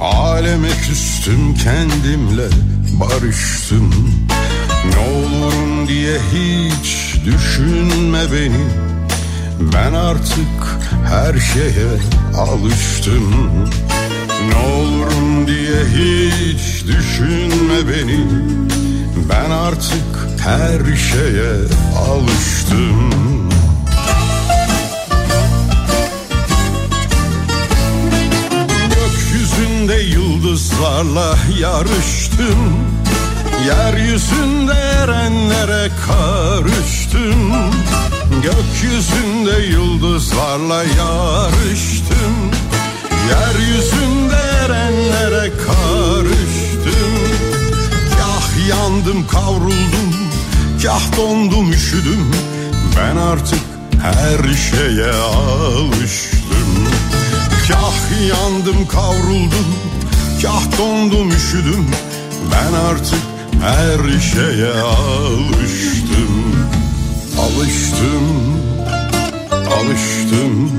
Aleme küstüm, kendimle barıştım. Ne olurum diye hiç düşünme beni. Ben artık her şeye alıştım. Ne olurum diye hiç düşünme beni. Ben artık her şeye alıştım. Yıldızlarla yarıştım, yeryüzünde erenlere karıştım. Gökyüzünde yıldızlarla yarıştım, yeryüzünde erenlere karıştım. Kah yandım, kavruldum, kah dondum, üşüdüm. Ben artık her şeye alıştım. Kah yandım, kavruldum, kah dondum, üşüdüm. Ben artık her şeye alıştım. Alıştım, alıştım.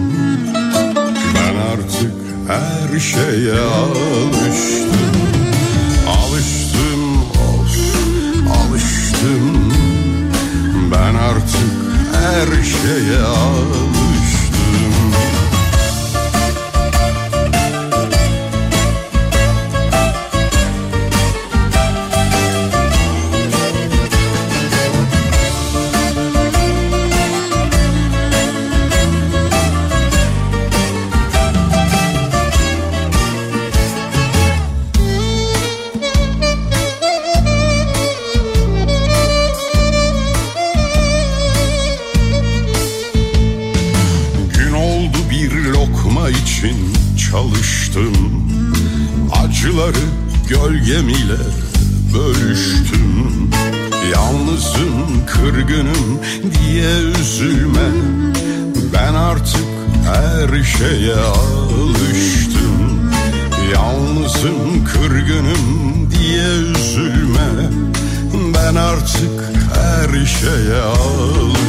Ben artık her şeye alıştım. Alıştım, of, alıştım. Ben artık her şeye alıştım. Çalıştım, acıları gölgem ile bölüştüm. Yalnızım, kırgınım diye üzülme. Ben artık her şeye alıştım. Yalnızım, kırgınım diye üzülme. Ben artık her şeye alıştım.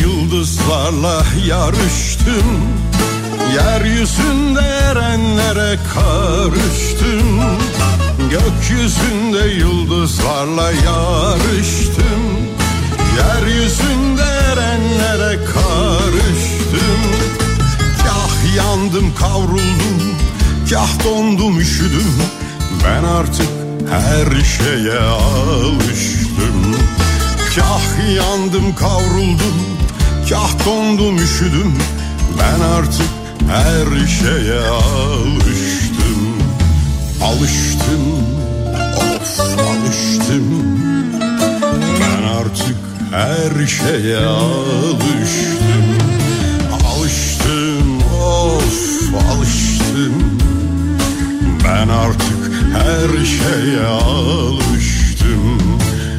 Yıldızlarla yarıştım, yeryüzünde erenlere karıştım. Gökyüzünde yıldızlarla yarıştım, yeryüzünde erenlere karıştım. Kah yandım, kavruldum, kah dondum, üşüdüm. Ben artık her şeye alıştım. Kah yandım, kavruldum, kah dondum, üşüdüm. Ben artık her şeye alıştım. Alıştım, of, alıştım. Ben artık her şeye alıştım. Alıştım, of, alıştım. Ben artık her şeye alıştım.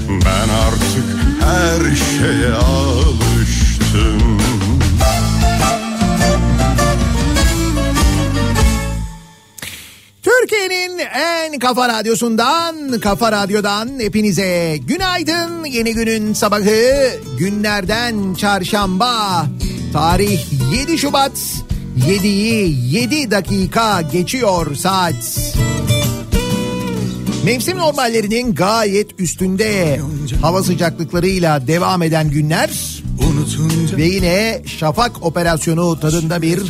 Ben artık her şeye alıştım. Türkiye'nin en Kafa Radyosu'ndan, Kafa Radyo'dan hepinize günaydın. Yeni günün sabahı, günlerden çarşamba, tarih 7 Şubat, 7'yi 7 dakika geçiyor saat. Mevsim normallerinin gayet üstünde hava sıcaklıklarıyla devam eden günler ve yine şafak operasyonu tadında bir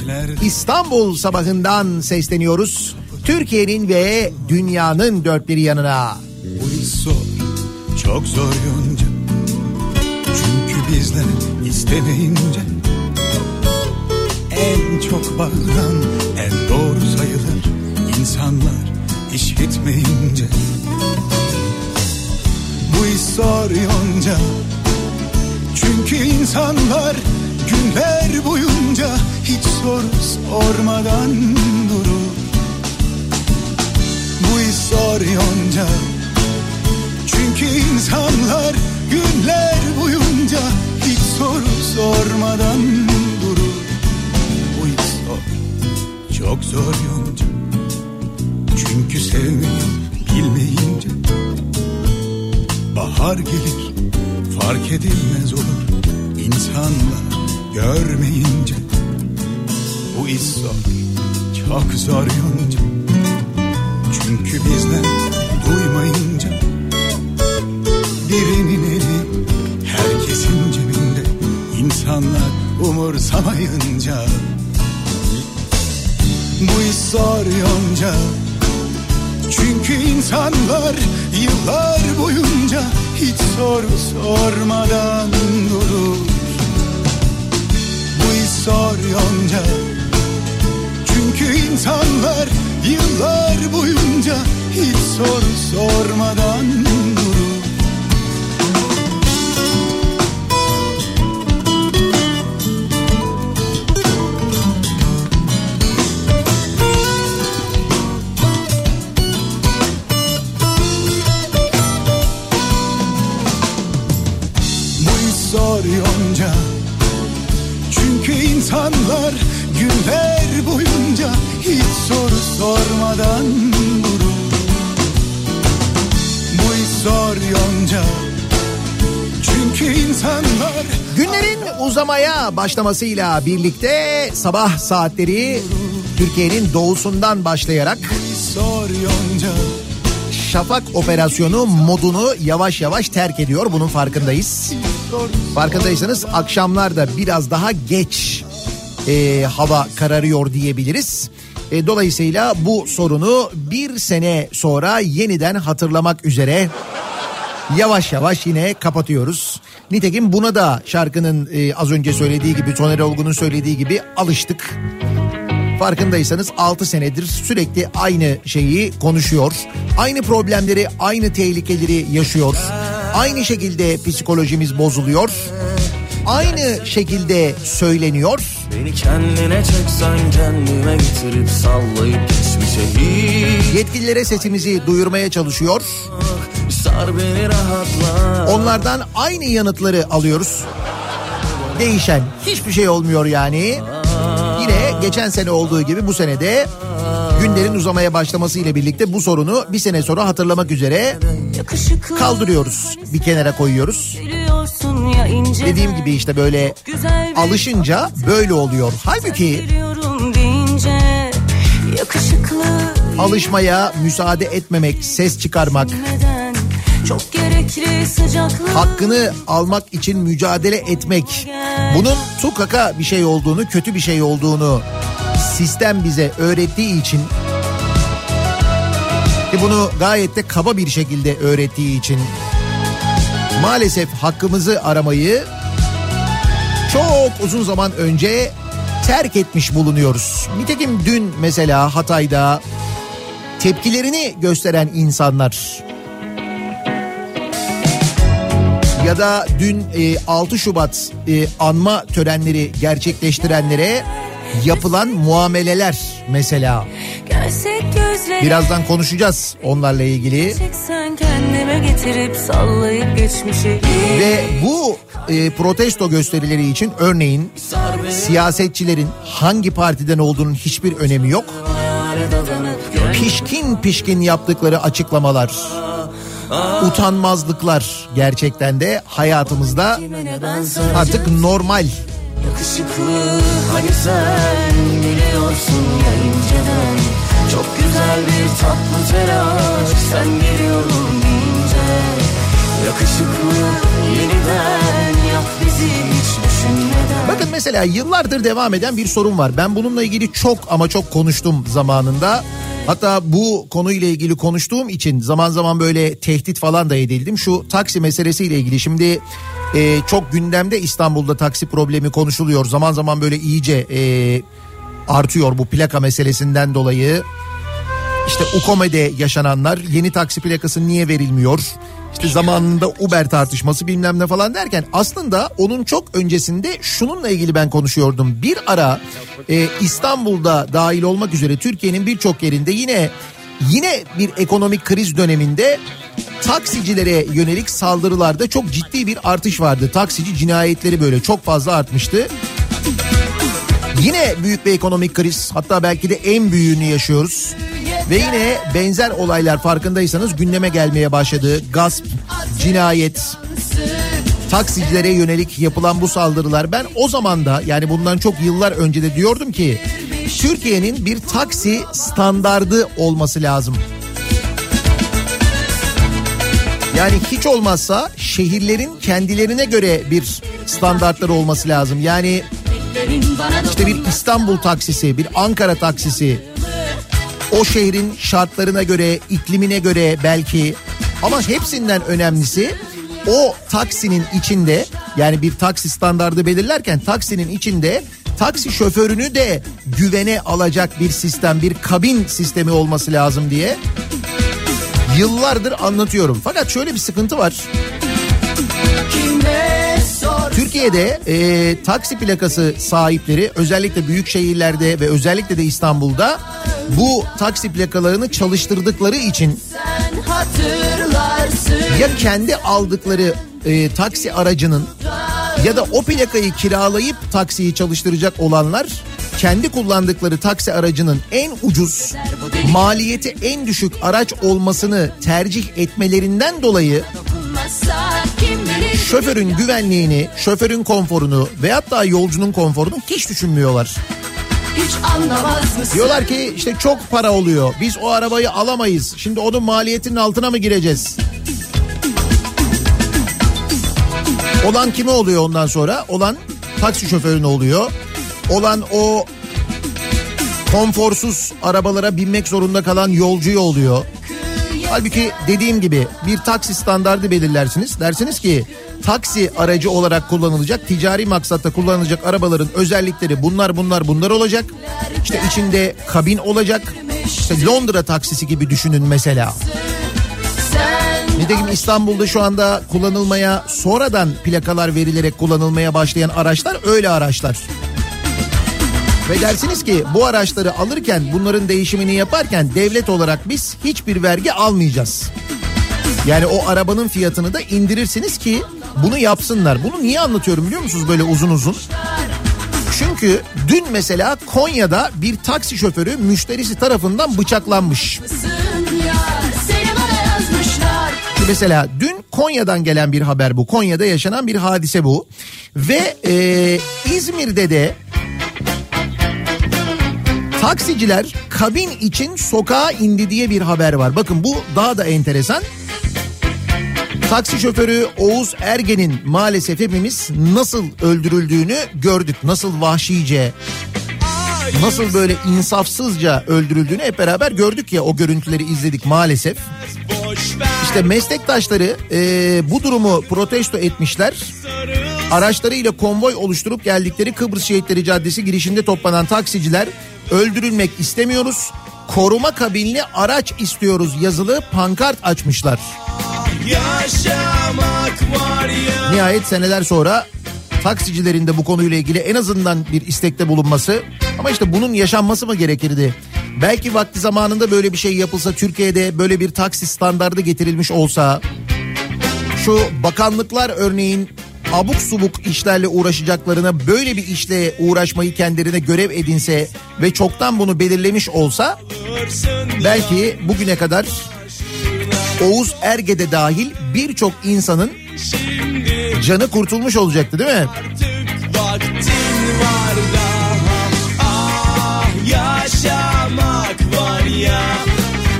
İstanbul sabahından sesleniyoruz. Türkiye'nin ve dünyanın dört bir yanına. Bu iş zor, çok zor yonca. Çünkü bizler istemeyince en çok bağlanan, en doğru sayılır insanlar iş gitmeyince. Bu iş zor yonca. Çünkü insanlar günler boyunca hiç soru sormadan durur. Bu iş zor yonca. Çünkü insanlar günler boyunca hiç soru sormadan durur. Bu iş zor, çok zor yonca. Çünkü sevmeyi bilmeyince bahar gelir, fark edilmez olur insanlar görmeyince. Bu iş zor, çok zor yonca. Çünkü bizden duymayınca birinin eli herkesin cebinde, insanlar umursamayınca. Bu iş zor yonca. Çünkü insanlar yıllar boyunca hiç soru sormadan durur. Bu iş zor yonca. Çünkü insanlar yıllar boyunca hiç soru sormadan durur. Yonca. Çünkü insanlar günler boyunca hiç soru sormadan durur. Bu iş zor yonca. Çünkü insanlar... Günlerin uzamaya başlamasıyla birlikte sabah saatleri Türkiye'nin doğusundan başlayarak şafak operasyonu modunu yavaş yavaş terk ediyor. Bunun farkındayız. Farkındaysanız akşamlar da biraz daha geç hava kararıyor diyebiliriz. Dolayısıyla bu sorunu bir sene sonra yeniden hatırlamak üzere yavaş yavaş yine kapatıyoruz. Nitekim buna da şarkının az önce söylediği gibi, Toner Olgun'un söylediği gibi alıştık. Farkındaysanız 6 senedir sürekli aynı şeyi konuşuyor. Aynı problemleri, aynı tehlikeleri yaşıyor. Aynı şekilde psikolojimiz bozuluyor. Aynı şekilde söyleniyor. Beni kendine çeksen kendime getirip sallayıp hiçbir şey. Yetkililere sesimizi duyurmaya çalışıyor. Sar beni rahatla. Onlardan aynı yanıtları alıyoruz. Değişen hiçbir şey olmuyor yani. Yine geçen sene olduğu gibi bu sene de günlerin uzamaya başlaması ile birlikte bu sorunu bir sene sonra hatırlamak üzere kaldırıyoruz, bir kenara koyuyoruz. Dediğim gibi işte böyle alışınca böyle oluyor. Halbuki alışmaya müsaade etmemek, ses çıkarmak, hakkını almak için mücadele etmek, bunun tukaka bir şey olduğunu, kötü bir şey olduğunu sistem bize öğrettiği için, ki bunu gayet de kaba bir şekilde öğrettiği için, maalesef hakkımızı aramayı çok uzun zaman önce terk etmiş bulunuyoruz. Nitekim dün mesela Hatay'da tepkilerini gösteren insanlar ya da dün 6 Şubat anma törenleri gerçekleştirenlere yapılan muameleler mesela. Birazdan konuşacağız onlarla ilgili. Ve bu protesto gösterileri için örneğin siyasetçilerin hangi partiden olduğunun hiçbir önemi yok. pişkin pişkin yaptıkları açıklamalar, utanmazlıklar gerçekten de hayatımızda artık normal. Yakışıklı hani sen geliyorsun ya inceden, çok güzel bir tatlı telaş, sen geliyorum deyince. Yakışıklı yeniden yap bizi hiç düşünmeden. Bakın mesela yıllardır devam eden bir sorun var. Ben bununla ilgili çok ama çok konuştum zamanında. Hatta bu konuyla ilgili konuştuğum için zaman zaman böyle tehdit falan da edildim. Şu taksi meselesiyle ilgili şimdi çok gündemde, İstanbul'da taksi problemi konuşuluyor. Zaman zaman böyle iyice artıyor bu plaka meselesinden dolayı. İşte Ukome'de yaşananlar, yeni taksi plakası niye verilmiyor? İşte zamanında Uber tartışması bilmem ne falan derken aslında onun çok öncesinde şununla ilgili ben konuşuyordum. Bir ara İstanbul'da dahil olmak üzere Türkiye'nin birçok yerinde yine bir ekonomik kriz döneminde taksicilere yönelik saldırılarda çok ciddi bir artış vardı. Taksici cinayetleri böyle çok fazla artmıştı. Yine büyük bir ekonomik kriz, hatta belki de en büyüğünü yaşıyoruz. Ve yine benzer olaylar farkındaysanız gündeme gelmeye başladı. Gasp, cinayet, taksicilere yönelik yapılan bu saldırılar. Ben o zaman da, yani bundan çok yıllar önce de diyordum ki Türkiye'nin bir taksi standardı olması lazım. Yani hiç olmazsa şehirlerin kendilerine göre bir standartları olması lazım. Yani işte bir İstanbul taksisi, bir Ankara taksisi, o şehrin şartlarına göre, iklimine göre belki, ama hepsinden önemlisi o taksinin içinde, yani bir taksi standardı belirlerken taksinin içinde taksi şoförünü de güvene alacak bir sistem, bir kabin sistemi olması lazım diye yıllardır anlatıyorum. Fakat şöyle bir sıkıntı var. Türkiye'de taksi plakası sahipleri özellikle büyük şehirlerde ve özellikle de İstanbul'da bu taksi plakalarını çalıştırdıkları için ya kendi aldıkları taksi aracının ya da o plakayı kiralayıp taksiyi çalıştıracak olanlar kendi kullandıkları taksi aracının en ucuz, maliyeti en düşük araç olmasını tercih etmelerinden dolayı şoförün güvenliğini, şoförün konforunu ve hatta yolcunun konforunu hiç düşünmüyorlar. Diyorlar ki işte çok para oluyor, biz o arabayı alamayız, şimdi onun maliyetinin altına mı gireceğiz? Olan kime oluyor ondan sonra? Olan taksi şoförüne oluyor. Olan o konforsuz arabalara binmek zorunda kalan yolcuya oluyor. Halbuki dediğim gibi bir taksi standardı belirlersiniz. Dersiniz ki taksi aracı olarak kullanılacak, ticari maksatta kullanılacak arabaların özellikleri bunlar olacak. İşte içinde kabin olacak. İşte Londra taksisi gibi düşünün mesela. Nitekim İstanbul'da şu anda kullanılmaya, sonradan plakalar verilerek kullanılmaya başlayan araçlar öyle araçlar. Ve dersiniz ki bu araçları alırken, bunların değişimini yaparken devlet olarak biz hiçbir vergi almayacağız. Yani o arabanın fiyatını da indirirsiniz ki bunu yapsınlar. Bunu niye anlatıyorum biliyor musunuz böyle uzun uzun? Çünkü dün mesela Konya'da bir taksi şoförü müşterisi tarafından bıçaklanmış. Mesela dün Konya'dan gelen bir haber bu. Konya'da yaşanan bir hadise bu. Ve İzmir'de de taksiciler kabin için sokağa indi diye bir haber var. Bakın bu daha da enteresan. Taksi şoförü Oğuz Ergen'in maalesef hepimiz nasıl öldürüldüğünü gördük. Nasıl vahşice, nasıl böyle insafsızca öldürüldüğünü hep beraber gördük ya, o görüntüleri izledik maalesef. İşte meslektaşları bu durumu protesto etmişler. Araçlarıyla konvoy oluşturup geldikleri Kıbrıs Şehitleri Caddesi girişinde toplanan taksiciler "Öldürülmek istemiyoruz, koruma kabinli araç istiyoruz" yazılı pankart açmışlar. Nihayet seneler sonra taksicilerin de bu konuyla ilgili en azından bir istekte bulunması, ama işte bunun yaşanması mı gerekirdi? Belki vakti zamanında böyle bir şey yapılsa, Türkiye'de böyle bir taksi standardı getirilmiş olsa, şu bakanlıklar örneğin abuk subuk işlerle uğraşacaklarına böyle bir işle uğraşmayı kendilerine görev edinse ve çoktan bunu belirlemiş olsa belki bugüne kadar Oğuz Ergen'e dahil birçok insanın canı kurtulmuş olacaktı, değil mi? Artık vaktin var daha, ah yaşamak var ya,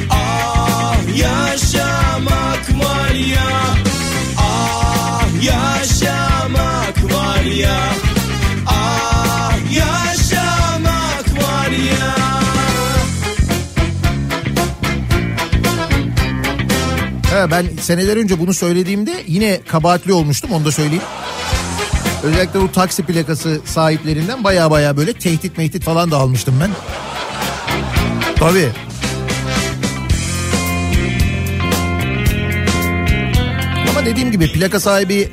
ah yaşamak var ya, ah yaşamak var ya, ah yaşamak var ya. Ben seneler önce bunu söylediğimde yine kabahatli olmuştum, onu da söyleyeyim. Özellikle bu taksi plakası sahiplerinden baya böyle tehdit falan da almıştım ben. Tabii. Ama dediğim gibi plaka sahibi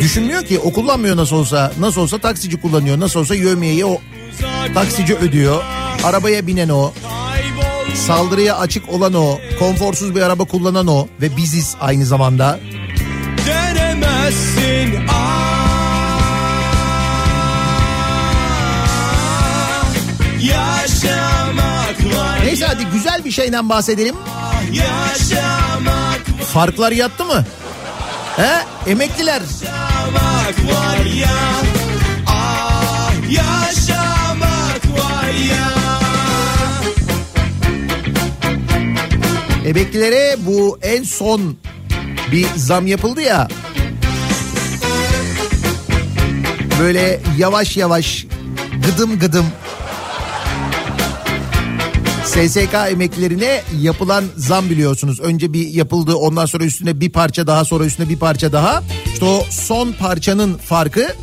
düşünmüyor ki o kullanmıyor nasıl olsa taksici kullanıyor, nasıl olsa yövmiyeyi o taksici ödüyor, arabaya binen o. Saldırıya açık olan o, konforsuz bir araba kullanan o ve biziz aynı zamanda. Dönemezsin, ah, yaşamak var. Neyse hadi güzel bir şeyden bahsedelim. Ah, farklar yattı mı? He? Emekliler. Yaşamak var ya, ah, yaşamak var ya. Emeklilere bu en son bir zam yapıldı ya. Böyle yavaş yavaş gıdım gıdım SSK emeklilerine yapılan zam biliyorsunuz. Önce bir yapıldı, ondan sonra üstüne bir parça daha, sonra üstüne bir parça daha. İşte o son parçanın farkı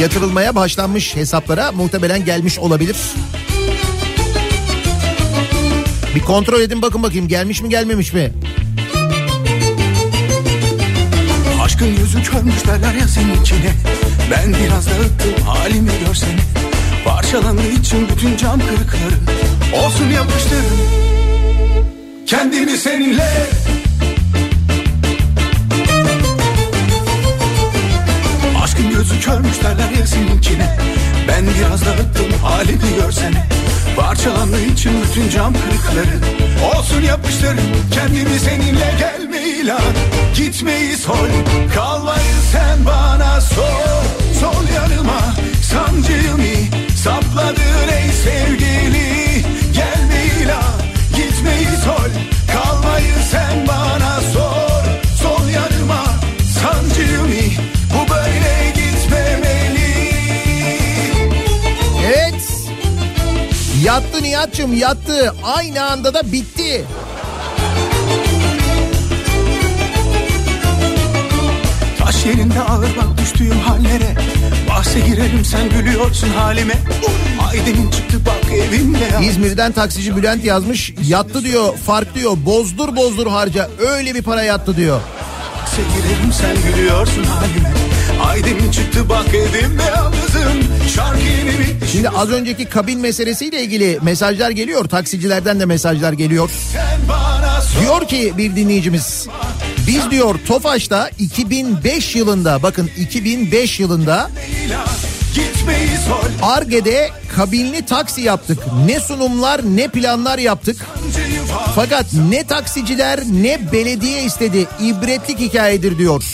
yatırılmaya başlanmış hesaplara muhtemelen gelmiş olabilir. Bir kontrol edin bakayım gelmiş mi gelmemiş mi? Aşkın yüzü körmüş derler ya senin içine. Ben biraz dağıttım halimi görsene. Parçalandığı için bütün cam kırıkları olsun yapıştırdım kendimi seninle. Aşkın gözü körmüş derler ya senin içine. Ben biraz dağıttım halimi görsene. Parçalandığı için bütün cam kırıkları olsun yapıştırın kendimi seninle. Gelme ilan gitmeyi sol, kalmayı sen bana sor. Sol yanıma sancımı sapladın ey sevgili. Gelme ilan gitmeyi sol, kalmayı sen bana sor. Sol yanıma sancımı, bu böyle gitmemeli. Evet. Yattı Nihat'cığım, yattı. Aynı anda da bitti. Taş yerinde ağır bak düştüğüm hallere. Bahse girerim sen gülüyorsun halime. Aydın'ın çıktı bak evimde. İzmir'den taksici Bülent yazmış. Yattı diyor, fark diyor. Bozdur harca. Öyle bir para yattı diyor. Bahse girerim sen gülüyorsun halime. Aydın çıktı bak evimde yalnızım. Şimdi az önceki kabin meselesiyle ilgili mesajlar geliyor. Taksicilerden de mesajlar geliyor. Diyor ki bir dinleyicimiz, biz diyor Tofaş'ta 2005 yılında, bakın 2005 yılında Ar-Ge'de kabinli taksi yaptık. Ne sunumlar ne planlar yaptık. Fakat ne taksiciler ne belediye istedi. İbretlik hikayedir diyor.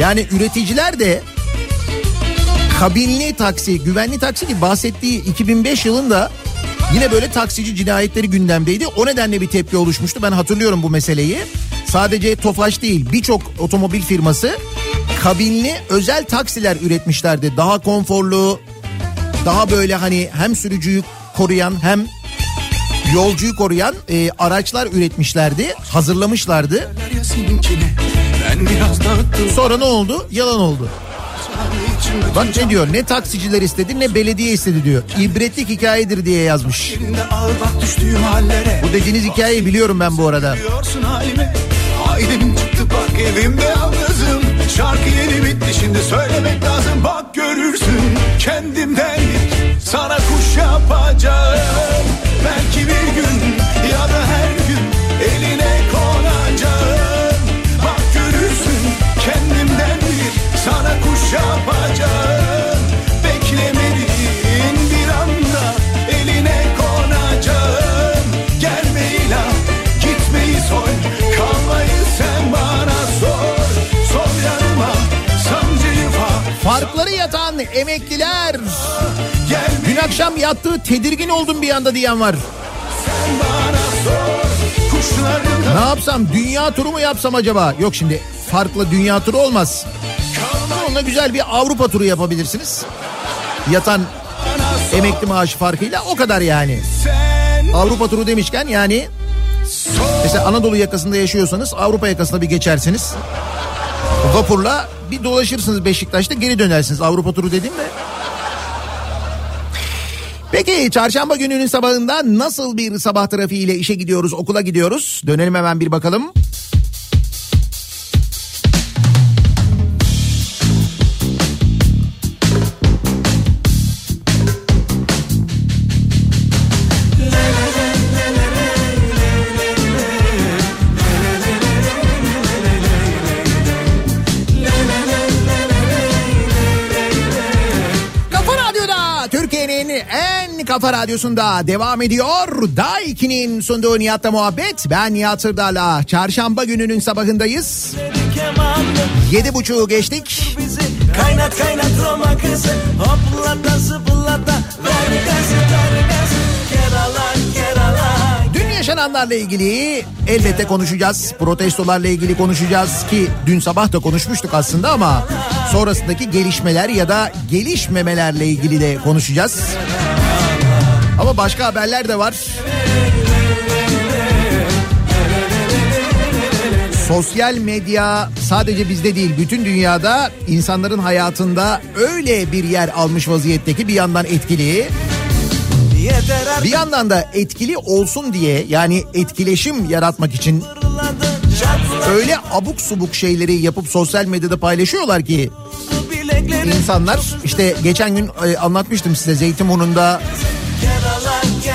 Yani üreticiler de kabinli taksi, güvenli taksi gibi bahsettiği 2005 yılında yine böyle taksici cinayetleri gündemdeydi. O nedenle bir tepki oluşmuştu. Ben hatırlıyorum bu meseleyi. Sadece Tofaş değil, birçok otomobil firması kabinli özel taksiler üretmişlerdi. Daha konforlu, daha böyle hani hem sürücüyü koruyan hem yolcuyu koruyan araçlar üretmişlerdi, hazırlamışlardı. Sonra ne oldu? Yalan oldu. Bak ne diyor, ne taksiciler istedi ne belediye istedi diyor. İbretlik hikayedir diye yazmış. Bu dediğiniz hikayeyi biliyorum ben bu arada. Aydın çıktı bak evimde yalnızım. Şarkı yeni bitti şimdi söylemek lazım. Bak görürsün kendimden sana kuş yapacağım. Belki bir gün ya da her gün eline konacağım. Bak görürsün kendimden sana kuş yapacağım. Beklemediğin bir anda eline konacağım. emekliler. Dün akşam yattığı tedirgin oldum bir anda diyen var. Ne yapsam, dünya turu mu yapsam acaba? Yok, şimdi farklı dünya turu olmaz. Onunla güzel bir Avrupa turu yapabilirsiniz. Yatan emekli maaşı farkıyla o kadar yani. Avrupa turu demişken yani mesela Anadolu yakasında yaşıyorsanız Avrupa yakasına bir geçersiniz. Vapurla bir dolaşırsınız Beşiktaş'ta, geri dönersiniz. Avrupa turu dedim mi? Peki çarşamba gününün sabahında nasıl bir sabah trafiğiyle işe gidiyoruz, okula gidiyoruz? Dönelim hemen bir bakalım. Kafa Radyosu'nda devam ediyor. Daikin'in sunduğu Nihat'la muhabbet. Ben Nihat Sırdar'la. Çarşamba gününün sabahındayız. 7.30 geçtik. Kaynat kaynat Roma kızı. Hoplata zıplata. Ver gazı ver gazı. Kerala Kerala. Dün yaşananlarla ilgili elbette konuşacağız. Protestolarla ilgili konuşacağız ki dün sabah da konuşmuştuk aslında ama sonrasındaki gelişmeler ya da gelişmemelerle ilgili de konuşacağız. Ama başka haberler de var. Sosyal medya sadece bizde değil, bütün dünyada insanların hayatında öyle bir yer almış vaziyette ki bir yandan etkili, bir yandan da etkili olsun diye, yani etkileşim yaratmak için öyle abuk subuk şeyleri yapıp sosyal medyada paylaşıyorlar ki insanlar, işte geçen gün anlatmıştım size, Zeytinburnu'nda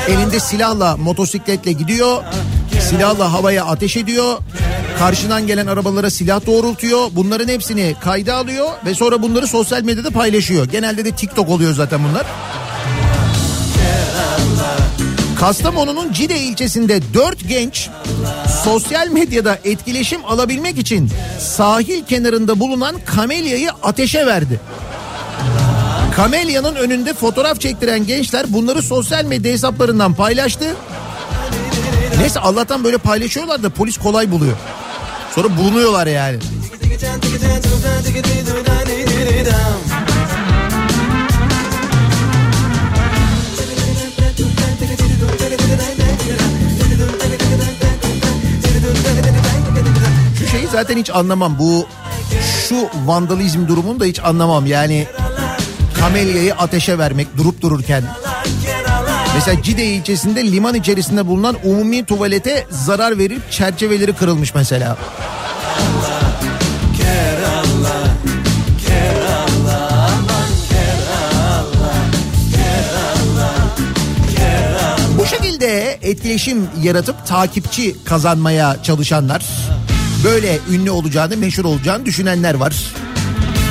elinde silahla, motosikletle gidiyor, silahla havaya ateş ediyor, karşıdan gelen arabalara silah doğrultuyor, bunların hepsini kayda alıyor ve sonra bunları sosyal medyada paylaşıyor. Genelde de TikTok oluyor zaten bunlar. Kastamonu'nun Cide ilçesinde 4 genç sosyal medyada etkileşim alabilmek için sahil kenarında bulunan kamelyayı ateşe verdi. Kamelyanın önünde fotoğraf çektiren gençler bunları sosyal medya hesaplarından paylaştı. Neyse, Allah'tan böyle paylaşıyorlar da polis kolay buluyor. Sonra bulunuyorlar yani. Şu şeyi zaten hiç anlamam. Şu vandalizm durumunu da hiç anlamam yani. Kamelyayı ateşe vermek durup dururken. Mesela Cide ilçesinde liman içerisinde bulunan umumi tuvalete zarar verip çerçeveleri kırılmış mesela. Bu şekilde etkileşim yaratıp takipçi kazanmaya çalışanlar, böyle ünlü olacağını, meşhur olacağını düşünenler var.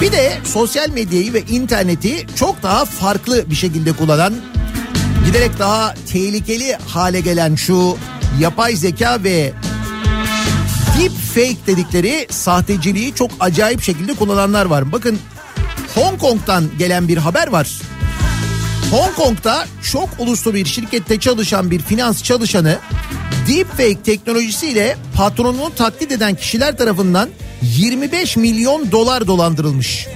Bir de sosyal medyayı ve interneti çok daha farklı bir şekilde kullanan, giderek daha tehlikeli hale gelen şu yapay zeka ve deepfake dedikleri sahteciliği çok acayip şekilde kullananlar var. Bakın, Hong Kong'dan gelen bir haber var. Hong Kong'da çok uluslu bir şirkette çalışan bir finans çalışanı deepfake teknolojisiyle patronunu taklit eden kişiler tarafından $25 milyon dolandırılmış.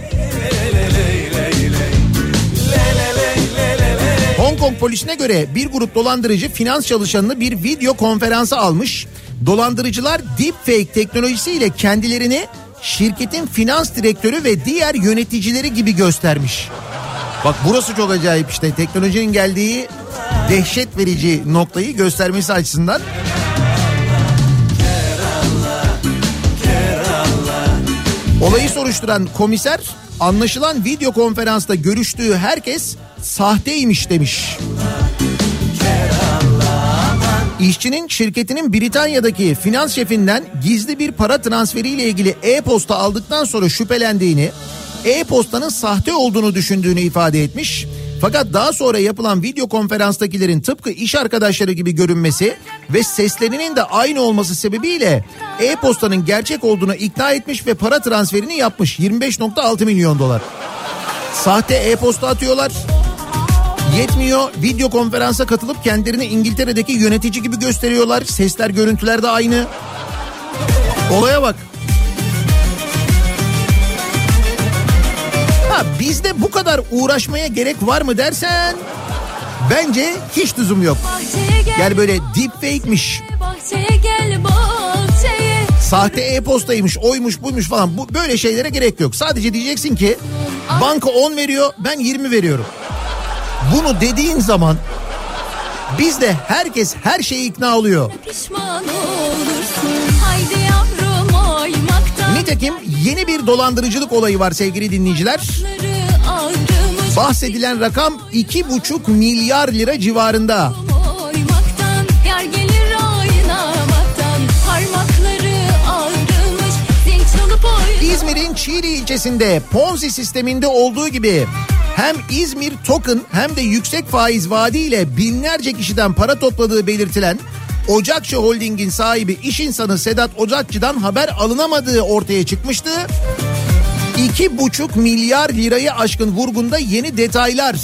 Hong Kong polisine göre bir grup dolandırıcı finans çalışanını bir video konferansa almış. Dolandırıcılar deepfake teknolojisiyle kendilerini şirketin finans direktörü ve diğer yöneticileri gibi göstermiş. Bak, burası çok acayip işte, teknolojinin geldiği dehşet verici noktayı göstermesi açısından. Olayı soruşturan komiser, anlaşılan video konferansta görüştüğü herkes sahteymiş demiş. İşçinin şirketinin Britanya'daki finans şefinden gizli bir para transferiyle ilgili e-posta aldıktan sonra şüphelendiğini, e-postanın sahte olduğunu düşündüğünü ifade etmiş. Fakat daha sonra yapılan video konferanstakilerin tıpkı iş arkadaşları gibi görünmesi ve seslerinin de aynı olması sebebiyle e-postanın gerçek olduğuna ikna etmiş ve para transferini yapmış. $25.6 milyon. Sahte e-posta atıyorlar. Yetmiyor, video konferansa katılıp kendilerini İngiltere'deki yönetici gibi gösteriyorlar. Sesler, görüntüler de aynı. Olaya bak. Ha, bizde bu kadar uğraşmaya gerek var mı dersen, bence hiç lüzum yok. Yani böyle deepfake'miş, sahte e-postaymış, oymuş buymuş falan, bu böyle şeylere gerek yok. Sadece diyeceksin ki banka 10 veriyor, ben 20 veriyorum. Bunu dediğin zaman bizde herkes her şeye ikna oluyor. Nitekim yeni bir dolandırıcılık olayı var sevgili dinleyiciler. Bahsedilen rakam 2,5 milyar lira civarında. İzmir'in Çiğli ilçesinde Ponzi sisteminde olduğu gibi hem İzmir Token hem de yüksek faiz vaadiyle binlerce kişiden para topladığı belirtilen Ocakçı Holding'in sahibi iş insanı Sedat Ocakçı'dan haber alınamadığı ortaya çıkmıştı. 2,5 milyar lirayı aşkın vurgunda yeni detaylar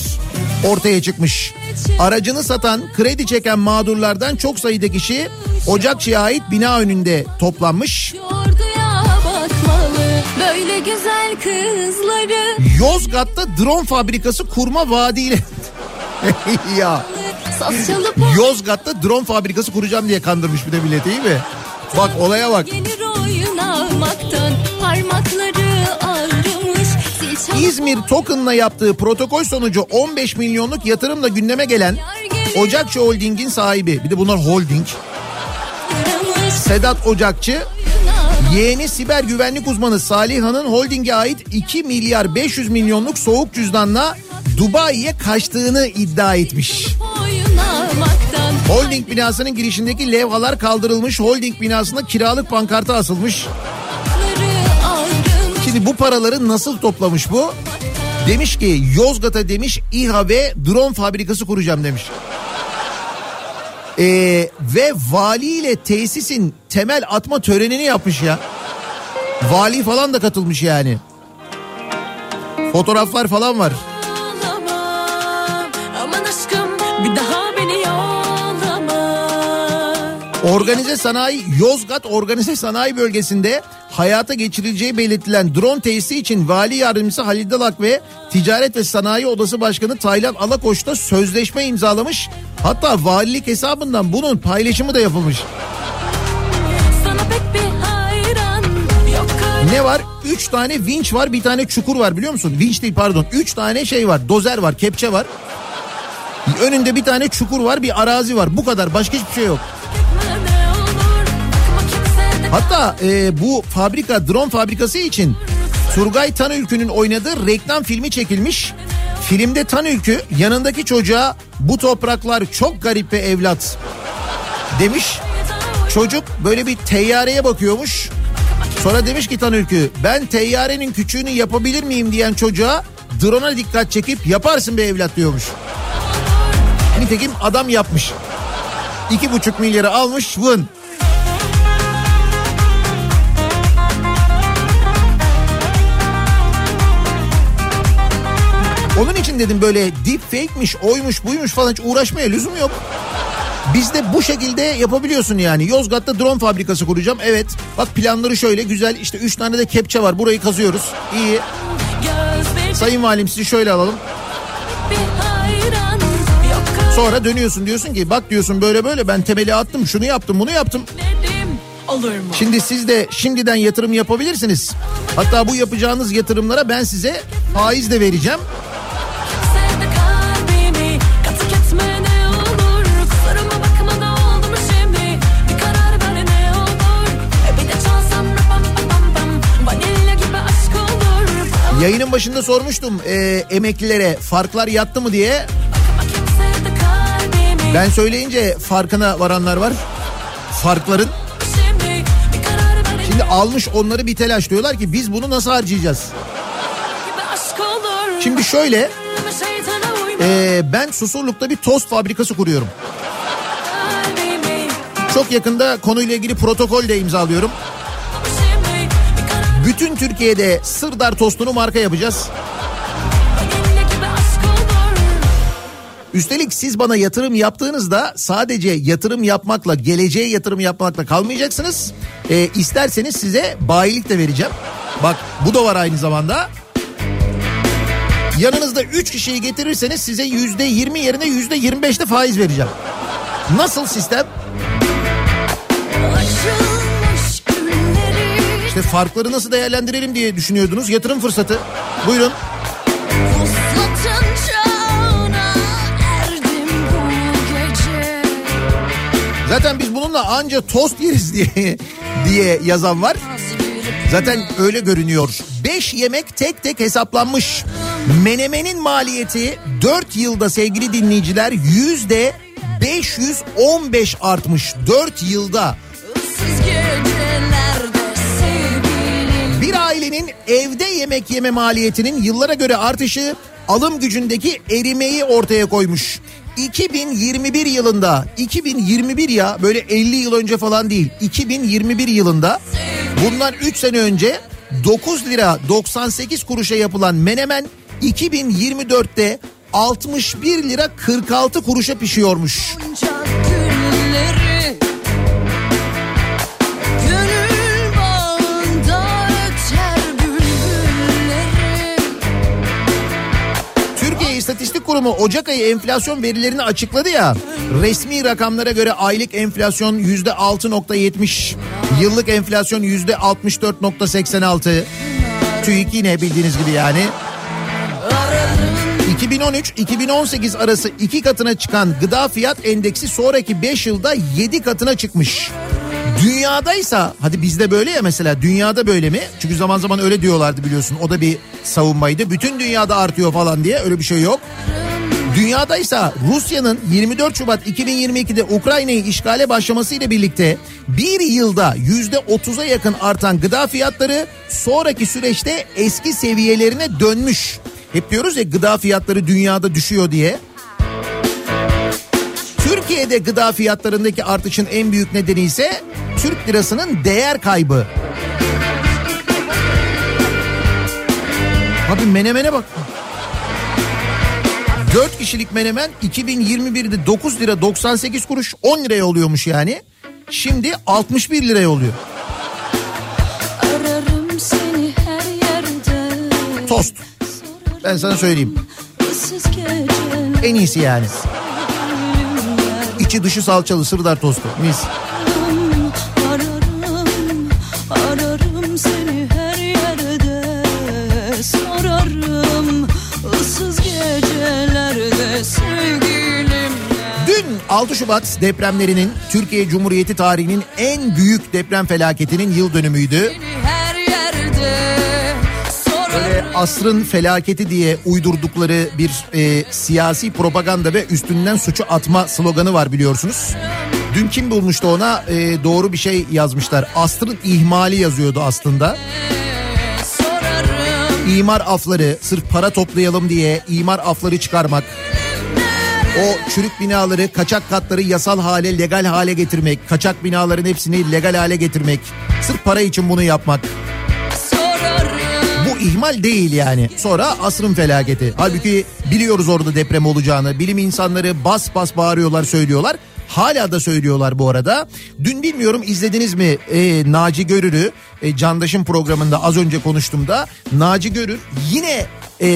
ortaya çıkmış. Aracını satan, kredi çeken mağdurlardan çok sayıda kişi Ocakçı'ya ait bina önünde toplanmış. Böyle güzel kızları. Yozgat'ta drone fabrikası kurma vaadiyle ya. Yozgat'ta drone fabrikası kuracağım diye kandırmış bir de millet, değil mi? Bak olaya bak. İzmir Token'la yaptığı protokol sonucu 15 milyonluk yatırımla gündeme gelen Ocakçı Holding'in sahibi, bir de bunlar holding, Sedat Ocakçı yeğeni siber güvenlik uzmanı Salih Han'ın holdinge ait 2 milyar 500 milyonluk soğuk cüzdanla Dubai'ye kaçtığını iddia etmiş. Holding binasının girişindeki levhalar kaldırılmış, holding binasında kiralık pankarta asılmış. Şimdi bu paraları nasıl toplamış bu? Demiş ki Yozgat'a demiş İHA ve drone fabrikası kuracağım demiş. Ve valiyle tesisin temel atma törenini yapmış ya. Vali falan da katılmış yani. Fotoğraflar falan var. Organize sanayi, Yozgat Organize Sanayi Bölgesi'nde hayata geçirileceği belirtilen drone tesisi için Vali Yardımcısı Halil Dalak ve Ticaret ve Sanayi Odası Başkanı Taylan Alakoş da sözleşme imzalamış. Hatta valilik hesabından bunun paylaşımı da yapılmış. Ne var? 3 tane vinç var, bir tane çukur var, biliyor musun? Vinç değil, pardon. 3 tane şey var, dozer var, kepçe var. Önünde bir tane çukur var, bir arazi var. Bu kadar, başka hiçbir şey yok. Hatta bu fabrika, drone fabrikası için Turgay Tanülkü'nün oynadığı reklam filmi çekilmiş. Filmde Tanülkü yanındaki çocuğa "bu topraklar çok garip be evlat" demiş. Çocuk böyle bir teyyareye bakıyormuş. Sonra demiş ki Tanülkü, "ben teyyarenin küçüğünü yapabilir miyim" diyen çocuğa drone'a dikkat çekip "yaparsın be evlat" diyormuş. Nitekim adam yapmış. 2,5 milyarı almış, vın. Onun için dedim böyle deepfake'miş, oymuş, buymuş falan hiç uğraşmaya lüzum yok. Bizde bu şekilde yapabiliyorsun yani. Yozgat'ta drone fabrikası kuracağım. Evet. Bak planları şöyle güzel. İşte 3 tane de kepçe var. Burayı kazıyoruz. İyi. Sayın Valim sizi şöyle alalım. Sonra dönüyorsun, diyorsun ki bak diyorsun böyle böyle ben temeli attım, şunu yaptım, bunu yaptım. Şimdi siz de şimdiden yatırım yapabilirsiniz. Hatta bu yapacağınız yatırımlara ben size faiz de vereceğim. Yayının başında sormuştum emeklilere farklar yattı mı diye. Ben söyleyince farkına varanlar var. Farkların. Şimdi almış onları bir telaş, diyorlar ki biz bunu nasıl harcayacağız? Şimdi şöyle ben Susurluk'ta bir tost fabrikası kuruyorum. Çok yakında konuyla ilgili protokol de imzalıyorum. Bütün Türkiye'de Sırdar tostunu marka yapacağız. Üstelik siz bana yatırım yaptığınızda sadece yatırım yapmakla, geleceğe yatırım yapmakla kalmayacaksınız. İsterseniz size bayilik de vereceğim. Bak bu da var aynı zamanda. Yanınızda 3 kişiyi getirirseniz size %20 yerine %25'te faiz vereceğim. Nasıl sistem? İşte farkları nasıl değerlendirelim diye düşünüyordunuz. Yatırım fırsatı. Buyurun. Zaten biz bununla anca tost yeriz diye yazan var. Zaten öyle görünüyor. 5 yemek tek tek hesaplanmış. Menemenin maliyeti 4 yılda sevgili dinleyiciler %515 artmış. 4 yılda. Bir ailenin evde yemek yeme maliyetinin yıllara göre artışı alım gücündeki erimeyi ortaya koymuş. 2021 yılında, 2021 ya böyle 50 yıl önce falan değil, 2021 yılında bundan 3 sene önce 9 lira 98 kuruşa yapılan menemen 2024'te 61 lira 46 kuruşa pişiyormuş. İstatistik Kurumu Ocak ayı enflasyon verilerini açıkladı ya. Resmi rakamlara göre aylık enflasyon %6.70, yıllık enflasyon %64.86. TÜİK yine bildiğiniz gibi yani. 2013-2018 arası 2 katına çıkan gıda fiyat endeksi sonraki 5 yılda 7 katına çıkmış. Dünyadaysa, hadi bizde böyle ya mesela, dünyada böyle mi? Çünkü zaman zaman öyle diyorlardı biliyorsun, o da bir savunmaydı. Bütün dünyada artıyor falan diye, öyle bir şey yok. Dünyadaysa Rusya'nın 24 Şubat 2022'de Ukrayna'yı işgale başlamasıyla birlikte bir yılda %30'a yakın artan gıda fiyatları sonraki süreçte eski seviyelerine dönmüş. Hep diyoruz ya gıda fiyatları dünyada düşüyor diye. Türkiye'de gıda fiyatlarındaki artışın en büyük nedeni ise Türk lirasının değer kaybı. Abi menemene bak. 4 kişilik menemen 2021'de 9 lira 98 kuruş 10 liraya oluyormuş yani. Şimdi 61 liraya oluyor. Tost. Ben sana söyleyeyim. En iyisi yani. İçi dışı salçalı sırdar tostu. Mis. Ararım seni her yerde. Sorarım ıssız gecelerde sevgilimle. Dün 6 Şubat depremlerinin Türkiye Cumhuriyeti tarihinin en büyük deprem felaketinin yıl dönümüydü. Böyle asrın felaketi diye uydurdukları bir siyasi propaganda ve üstünden suçu atma sloganı var biliyorsunuz. Dün kim bulmuştu ona? Doğru bir şey yazmışlar. Asrın ihmali yazıyordu aslında. İmar afları, sırf para toplayalım diye imar afları çıkarmak. O çürük binaları, kaçak katları yasal hale, legal hale getirmek. Kaçak binaların hepsini legal hale getirmek. Sırf para için bunu yapmak. İhmal değil yani. Sonra asrın felaketi. Halbuki biliyoruz orada deprem olacağını. Bilim insanları bas bas bağırıyorlar, söylüyorlar. Hala da söylüyorlar bu arada. Dün bilmiyorum izlediniz mi Naci Görür'ü Candaş'ın programında az önce konuştuğumda. Naci Görür yine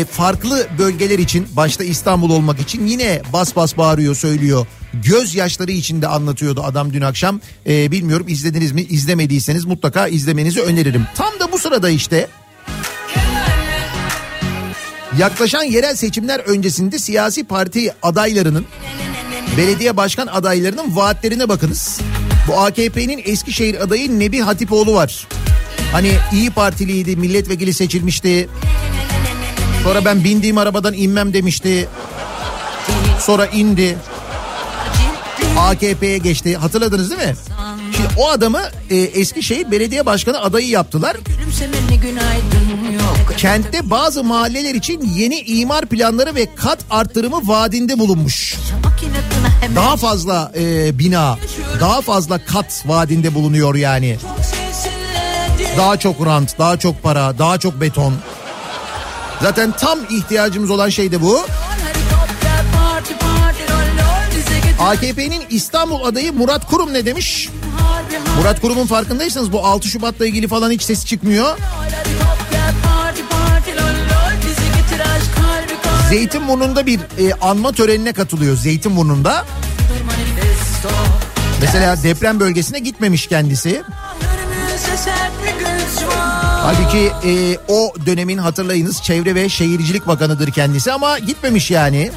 farklı bölgeler için, başta İstanbul olmak için yine bas bas bağırıyor, söylüyor. Gözyaşları içinde anlatıyordu adam dün akşam. Bilmiyorum izlediniz mi? İzlemediyseniz mutlaka izlemenizi öneririm. Tam da bu sırada işte... Yaklaşan yerel seçimler öncesinde siyasi parti adaylarının, belediye başkan adaylarının vaatlerine bakınız. Bu AKP'nin Eskişehir adayı Nebi Hatipoğlu var. Hani İyi Partiliydi, milletvekili seçilmişti. Sonra ben bindiğim arabadan inmem demişti. Sonra indi. AKP'ye geçti. Hatırladınız değil mi? Şimdi o adamı Eskişehir belediye başkanı adayı yaptılar. Kentte bazı mahalleler için yeni imar planları ve kat artırımı vaadinde bulunmuş. Daha fazla bina, daha fazla kat vaadinde bulunuyor yani. Daha çok rant, daha çok para, daha çok beton. Zaten tam ihtiyacımız olan şey de bu. AKP'nin İstanbul adayı Murat Kurum ne demiş? Murat Kurum'un farkındaysanız bu 6 Şubat'la ilgili falan hiç sesi çıkmıyor. Zeytinburnu'nda bir anma törenine katılıyor Zeytinburnu'nda. Mesela deprem bölgesine gitmemiş kendisi. Halbuki o dönemin hatırlayınız Çevre ve Şehircilik Bakanı'dır kendisi ama gitmemiş yani.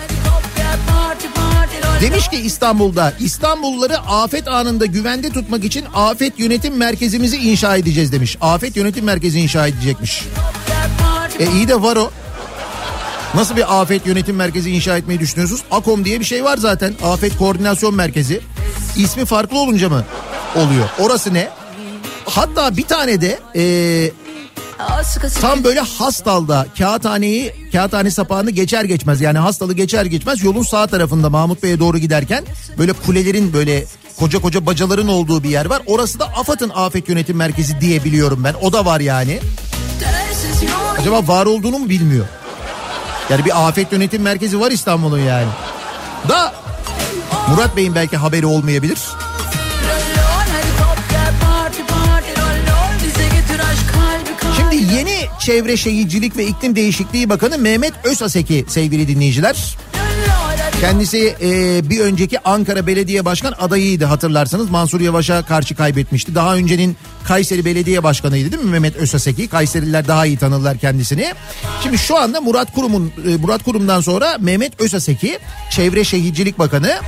Demiş ki İstanbul'da İstanbulluları afet anında güvende tutmak için afet yönetim merkezimizi inşa edeceğiz demiş. Afet yönetim merkezi inşa edecekmiş. İyi de var o. Nasıl bir afet yönetim merkezi inşa etmeyi düşünüyorsunuz? AKOM diye bir şey var zaten. Afet koordinasyon merkezi. İsmi farklı olunca mı oluyor? Orası ne? Hatta bir tane de tam böyle Hastal'da kağıthane sapağını geçer geçmez, yani Hastal'ı geçer geçmez yolun sağ tarafında Mahmut Bey'e doğru giderken böyle kulelerin böyle koca koca bacaların olduğu bir yer var. Orası da AFAD'ın afet yönetim merkezi diye biliyorum ben. O da var yani. Acaba var olduğunu mu bilmiyor? Yani bir afet yönetim merkezi var İstanbul'un yani. Da Murat Bey'in belki haberi olmayabilir. Şimdi yeni Çevre Şehircilik ve İklim Değişikliği Bakanı Mehmet Özhaseki sevgili dinleyiciler. Kendisi bir önceki Ankara Belediye Başkan adayıydı hatırlarsanız. Mansur Yavaş'a karşı kaybetmişti. Daha öncenin Kayseri Belediye Başkanıydı değil mi Mehmet Özhaseki? Kayseriler daha iyi tanırlar kendisini. Şimdi şu anda Murat Kurum'dan sonra Mehmet Özhaseki Çevre Şehircilik Bakanı.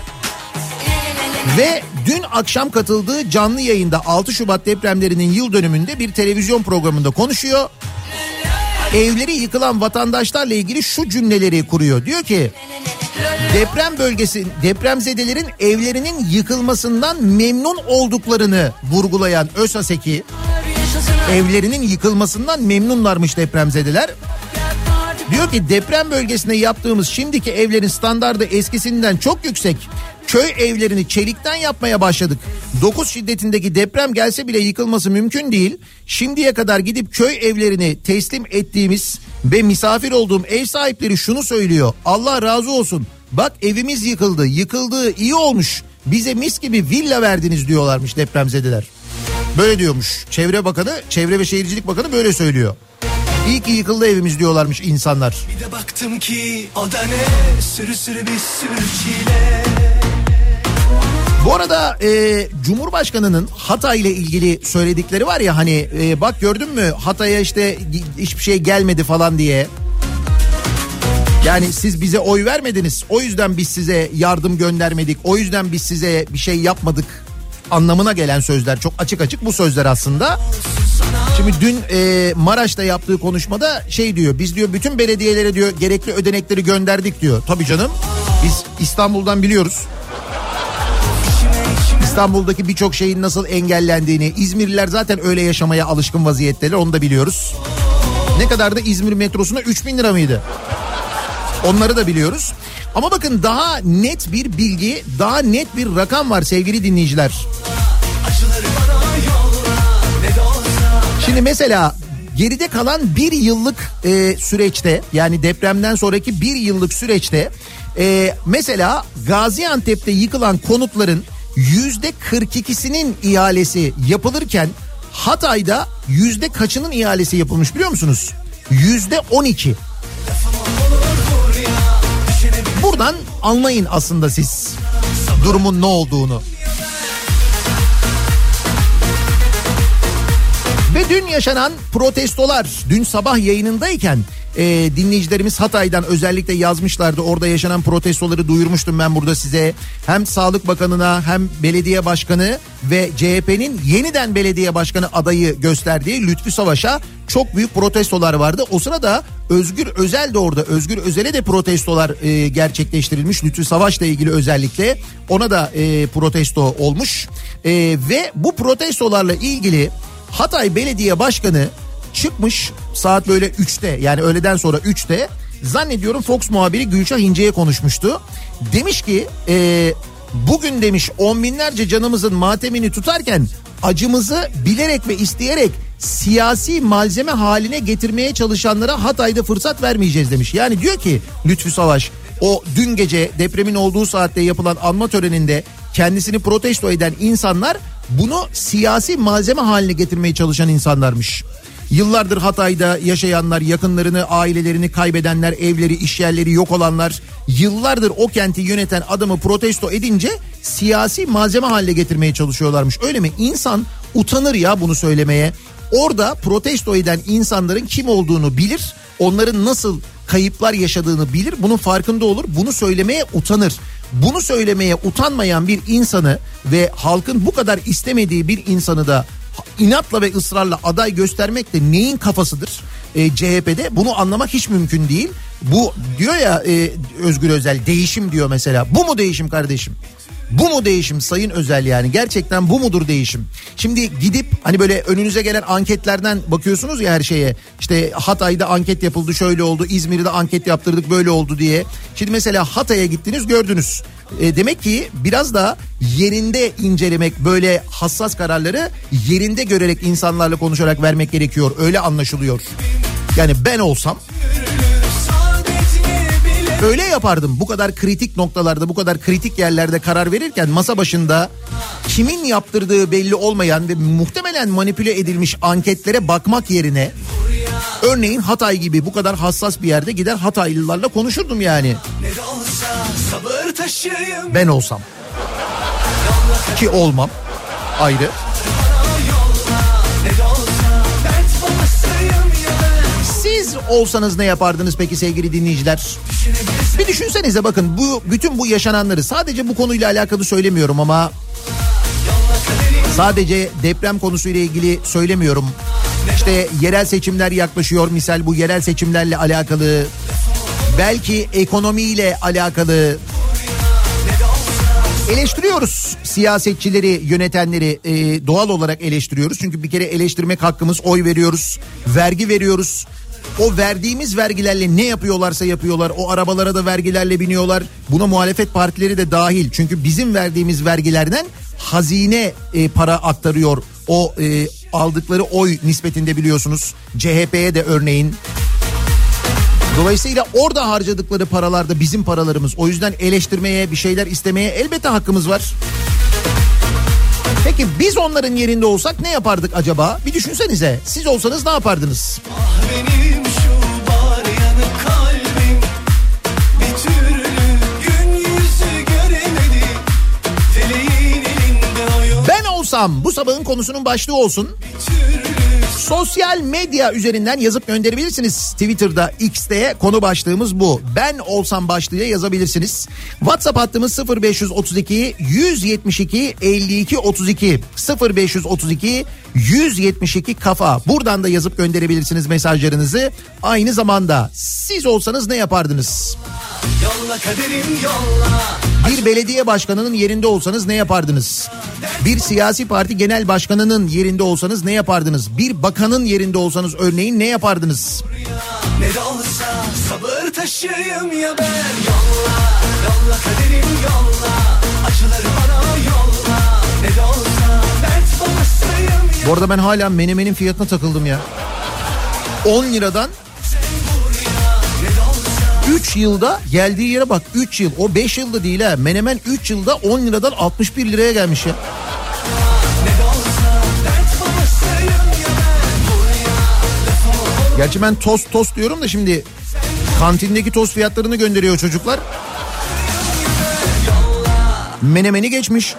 Ve dün akşam katıldığı canlı yayında 6 Şubat depremlerinin yıl dönümünde bir televizyon programında konuşuyor. Evleri yıkılan vatandaşlarla ilgili şu cümleleri kuruyor. Diyor ki depremzedelerin evlerinin yıkılmasından memnun olduklarını vurgulayan Özhaseki, evlerinin yıkılmasından memnunlarmış depremzedeler. Diyor ki deprem bölgesinde yaptığımız şimdiki evlerin standardı eskisinden çok yüksek. Köy evlerini çelikten yapmaya başladık. 9 şiddetindeki deprem gelse bile yıkılması mümkün değil. Şimdiye kadar gidip köy evlerini teslim ettiğimiz ve misafir olduğum ev sahipleri şunu söylüyor. Allah razı olsun. Bak evimiz yıkıldı. Yıkıldığı iyi olmuş. Bize mis gibi villa verdiniz diyorlarmış depremzedeler. Böyle diyormuş. Çevre ve Şehircilik Bakanı böyle söylüyor. İyi ki yıkıldı evimiz diyorlarmış insanlar. Bir de baktım ki o da ne sürü bir sürçile. Bu arada Cumhurbaşkanı'nın Hatay ile ilgili söyledikleri var ya hani bak gördün mü Hatay'a işte hiçbir şey gelmedi falan diye. Yani siz bize oy vermediniz, o yüzden biz size yardım göndermedik, o yüzden biz size bir şey yapmadık anlamına gelen sözler, çok açık açık bu sözler aslında. Şimdi dün Maraş'ta yaptığı konuşmada şey diyor, biz diyor bütün belediyelere diyor gerekli ödenekleri gönderdik diyor. Tabii canım biz İstanbul'dan biliyoruz. İstanbul'daki birçok şeyin nasıl engellendiğini, İzmirliler zaten öyle yaşamaya alışkın vaziyetteler, onu da biliyoruz. Ne kadar da İzmir metrosuna 3000 lira mıydı? Onları da biliyoruz. Ama bakın daha net bir bilgi, daha net bir rakam var sevgili dinleyiciler. Şimdi mesela geride kalan bir yıllık süreçte, yani depremden sonraki bir yıllık süreçte mesela Gaziantep'te yıkılan konutların %42'sinin ihalesi yapılırken Hatay'da yüzde kaçının ihalesi yapılmış biliyor musunuz? %12. Buradan anlayın aslında siz durumun ne olduğunu. Ve dün yaşanan protestolar, dün sabah yayınındayken dinleyicilerimiz Hatay'dan özellikle yazmışlardı. Orada yaşanan protestoları duyurmuştum ben burada size. Hem Sağlık Bakanı'na hem Belediye Başkanı ve CHP'nin yeniden belediye başkanı adayı gösterdiği Lütfü Savaş'a çok büyük protestolar vardı. O sırada Özgür Özel de orada. Özgür Özel'e de protestolar gerçekleştirilmiş. Lütfü Savaş'la ilgili özellikle ona da protesto olmuş. Ve bu protestolarla ilgili Hatay Belediye Başkanı çıkmış saat böyle 3'te, yani öğleden sonra 3'te zannediyorum Fox muhabiri Gülşah İnce'ye konuşmuştu. Demiş ki bugün demiş on binlerce canımızın matemini tutarken acımızı bilerek ve isteyerek siyasi malzeme haline getirmeye çalışanlara Hatay'da fırsat vermeyeceğiz demiş. Yani diyor ki Lütfü Savaş O dün gece depremin olduğu saatte yapılan anma töreninde kendisini protesto eden insanlar bunu siyasi malzeme haline getirmeye çalışan insanlarmış. Yıllardır Hatay'da yaşayanlar, yakınlarını, ailelerini kaybedenler, evleri, işyerleri yok olanlar, yıllardır o kenti yöneten adamı protesto edince siyasi malzeme haline getirmeye çalışıyorlarmış. Öyle mi? İnsan utanır ya bunu söylemeye. Orada protesto eden insanların kim olduğunu bilir, onların nasıl kayıplar yaşadığını bilir, bunun farkında olur, bunu söylemeye utanır. Bunu söylemeye utanmayan bir insanı ve halkın bu kadar istemediği bir insanı da inatla ve ısrarla aday göstermek de neyin kafasıdır? CHP'de bunu anlamak hiç mümkün değil. Bu diyor ya Özgür Özel, değişim diyor mesela. Bu mu değişim kardeşim? Bu mu değişim Sayın Özel yani? Gerçekten bu mudur değişim? Şimdi gidip hani böyle önünüze gelen anketlerden bakıyorsunuz ya her şeye. İşte Hatay'da anket yapıldı, şöyle oldu. İzmir'de anket yaptırdık, böyle oldu diye. Şimdi mesela Hatay'a gittiniz, gördünüz. Demek ki biraz da yerinde incelemek, böyle hassas kararları yerinde görerek, insanlarla konuşarak vermek gerekiyor. Öyle anlaşılıyor. Yani ben olsam öyle yapardım. Bu kadar kritik noktalarda, bu kadar kritik yerlerde karar verirken masa başında kimin yaptırdığı belli olmayan ve muhtemelen manipüle edilmiş anketlere bakmak yerine, örneğin Hatay gibi bu kadar hassas bir yerde gider Hataylılarla konuşurdum yani. Ben olsam, ki olmam ayrı. Siz olsanız ne yapardınız peki sevgili dinleyiciler? Bir düşünsenize, bakın bu bütün bu yaşananları, sadece bu konuyla alakalı söylemiyorum ama sadece deprem konusuyla ilgili söylemiyorum. İşte yerel seçimler yaklaşıyor, misal bu yerel seçimlerle alakalı, belki ekonomiyle alakalı. Eleştiriyoruz siyasetçileri, yönetenleri, doğal olarak eleştiriyoruz. Çünkü bir kere eleştirmek hakkımız, oy veriyoruz, vergi veriyoruz. O verdiğimiz vergilerle ne yapıyorlarsa yapıyorlar. O arabalara da vergilerle biniyorlar. Buna muhalefet partileri de dahil. Çünkü bizim verdiğimiz vergilerden hazine para aktarıyor. O aldıkları oy nispetinde, biliyorsunuz. CHP'ye de örneğin. Dolayısıyla orada harcadıkları paralar da bizim paralarımız. O yüzden eleştirmeye, bir şeyler istemeye elbette hakkımız var. Peki biz onların yerinde olsak ne yapardık acaba? Bir düşünsenize. Siz olsanız ne yapardınız? Ah benim şu bar yanık kalbim, bir türlü gün yüzü göremedi. Feleğin elinde o yok. Ben olsam bu sabahın konusunun başlığı olsun. Sosyal medya üzerinden yazıp gönderebilirsiniz. Twitter'da, X'te konu başlığımız bu. Ben olsam başlığı yazabilirsiniz. WhatsApp hattımız 0532 172 52 32 0532 172 kafa. Buradan da yazıp gönderebilirsiniz mesajlarınızı. Aynı zamanda siz olsanız ne yapardınız? Yolla kaderim yolla. Bir belediye başkanının yerinde olsanız ne yapardınız? Bir siyasi parti genel başkanının yerinde olsanız ne yapardınız? Bir bakanın yerinde olsanız örneğin ne yapardınız? Ne de olsa sabır taşıyım ya ben. Yolla, yolla kaderim yolla. Acıları bana yolla. Ne de olsa dert babasıyım ya. Bu arada ben hala menemenin fiyatına takıldım ya. 10 liradan 3 yılda geldiği yere bak, 3 yıl, o 5 yılda değil ha, menemen 3 yılda 10 liradan 61 liraya gelmiş ya. Gerçi ben tost diyorum da şimdi kantindeki tost fiyatlarını gönderiyor çocuklar. Menemeni geçmiş.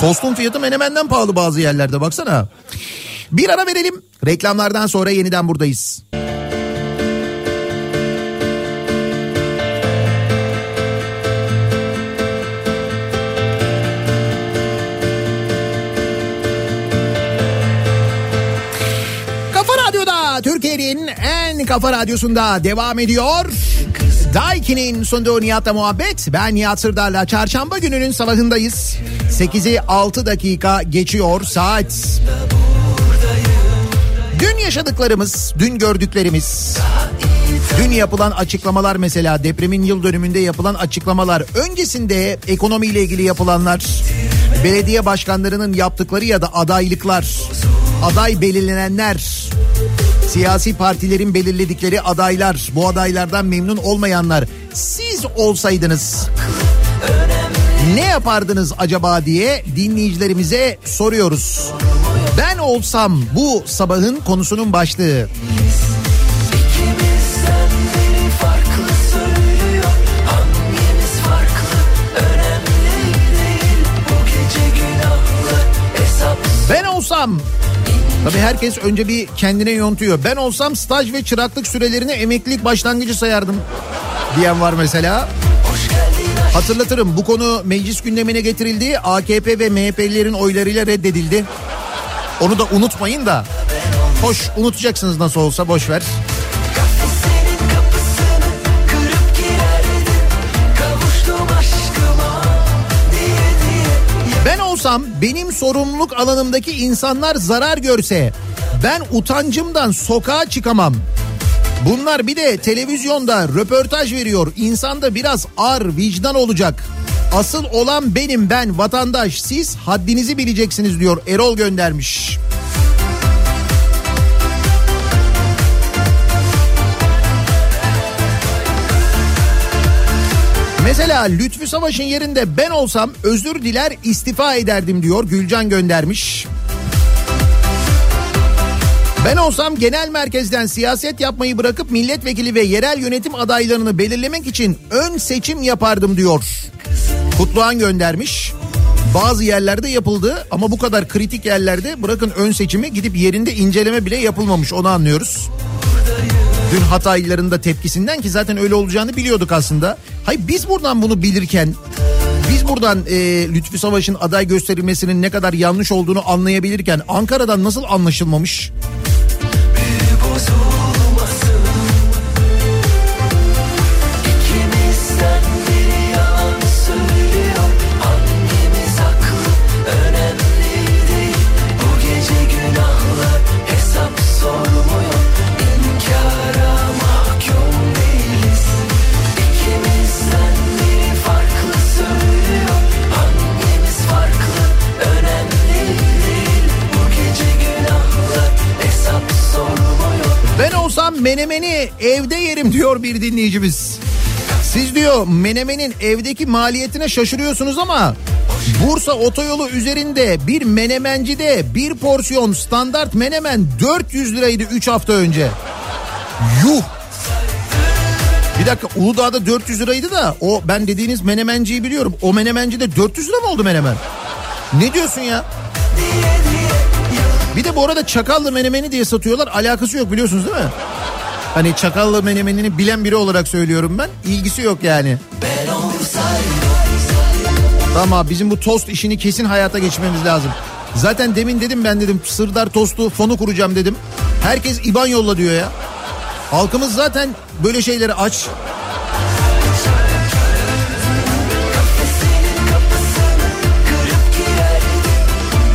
Tostun fiyatı menemenden pahalı bazı yerlerde, baksana. Bir ara verelim, reklamlardan sonra yeniden buradayız. Türkiye'nin en kafa radyosunda devam ediyor. Daikin'in sunduğu Nihat'la muhabbet. Ben Nihat Sırdar'la çarşamba gününün sabahındayız. 8'i 6 dakika geçiyor saat. Dün yaşadıklarımız, dün gördüklerimiz, dün yapılan açıklamalar, mesela depremin yıl dönümünde yapılan açıklamalar, öncesinde ekonomiyle ilgili yapılanlar, belediye başkanlarının yaptıkları ya da adaylıklar, aday belirlenenler, siyasi partilerin belirledikleri adaylar, bu adaylardan memnun olmayanlar, siz olsaydınız ne yapardınız acaba diye dinleyicilerimize soruyoruz. Ben olsam bu sabahın konusunun başlığı. Ben olsam, tabii herkes önce bir kendine yontuyor. Ben olsam staj ve çıraklık sürelerini emeklilik başlangıcı sayardım diyen var mesela. Hatırlatırım, bu konu meclis gündemine getirildi. AKP ve MHP'lilerin oylarıyla reddedildi. Onu da unutmayın da. Hoş, unutacaksınız nasıl olsa, boş ver. Ben olsam benim sorumluluk alanımdaki insanlar zarar görse ben utancımdan sokağa çıkamam. Bunlar bir de televizyonda röportaj veriyor. İnsanda biraz ağır vicdan olacak. Asıl olan benim, ben vatandaş. Siz haddinizi bileceksiniz diyor. Erol göndermiş. Mesela Lütfü Savaş'ın yerinde ben olsam özür diler istifa ederdim diyor. Gülcan göndermiş. Ben olsam genel merkezden siyaset yapmayı bırakıp milletvekili ve yerel yönetim adaylarını belirlemek için ön seçim yapardım diyor. Kutluhan göndermiş. Bazı yerlerde yapıldı ama bu kadar kritik yerlerde bırakın ön seçimi, gidip yerinde inceleme bile yapılmamış, onu anlıyoruz. Dün Hataylıların da tepkisinden, ki zaten öyle olacağını biliyorduk aslında. Hayır, biz buradan bunu bilirken, biz buradan Lütfü Savaş'ın aday gösterilmesinin ne kadar yanlış olduğunu anlayabilirken Ankara'dan nasıl anlaşılmamış? Menemeni evde yerim diyor bir dinleyicimiz. Siz diyor menemenin evdeki maliyetine şaşırıyorsunuz ama Bursa otoyolu üzerinde bir menemencide bir porsiyon standart menemen 400 liraydı 3 hafta önce. Yuh! Bir dakika, Uludağ'da 400 liraydı da o, ben dediğiniz menemenciyi biliyorum. O menemencide 400 lira mı oldu menemen? Ne diyorsun ya? Bir de bu arada çakallı menemeni diye satıyorlar. Alakası yok, biliyorsunuz değil mi? Hani çakallı menemenini bilen biri olarak söylüyorum ben. İlgisi yok yani. Tamam, bizim bu tost işini kesin hayata geçirmemiz lazım. Zaten demin dedim, ben dedim Sırdar tostu fonu kuracağım dedim. Herkes IBAN yolla diyor ya. Halkımız zaten böyle şeyleri aç.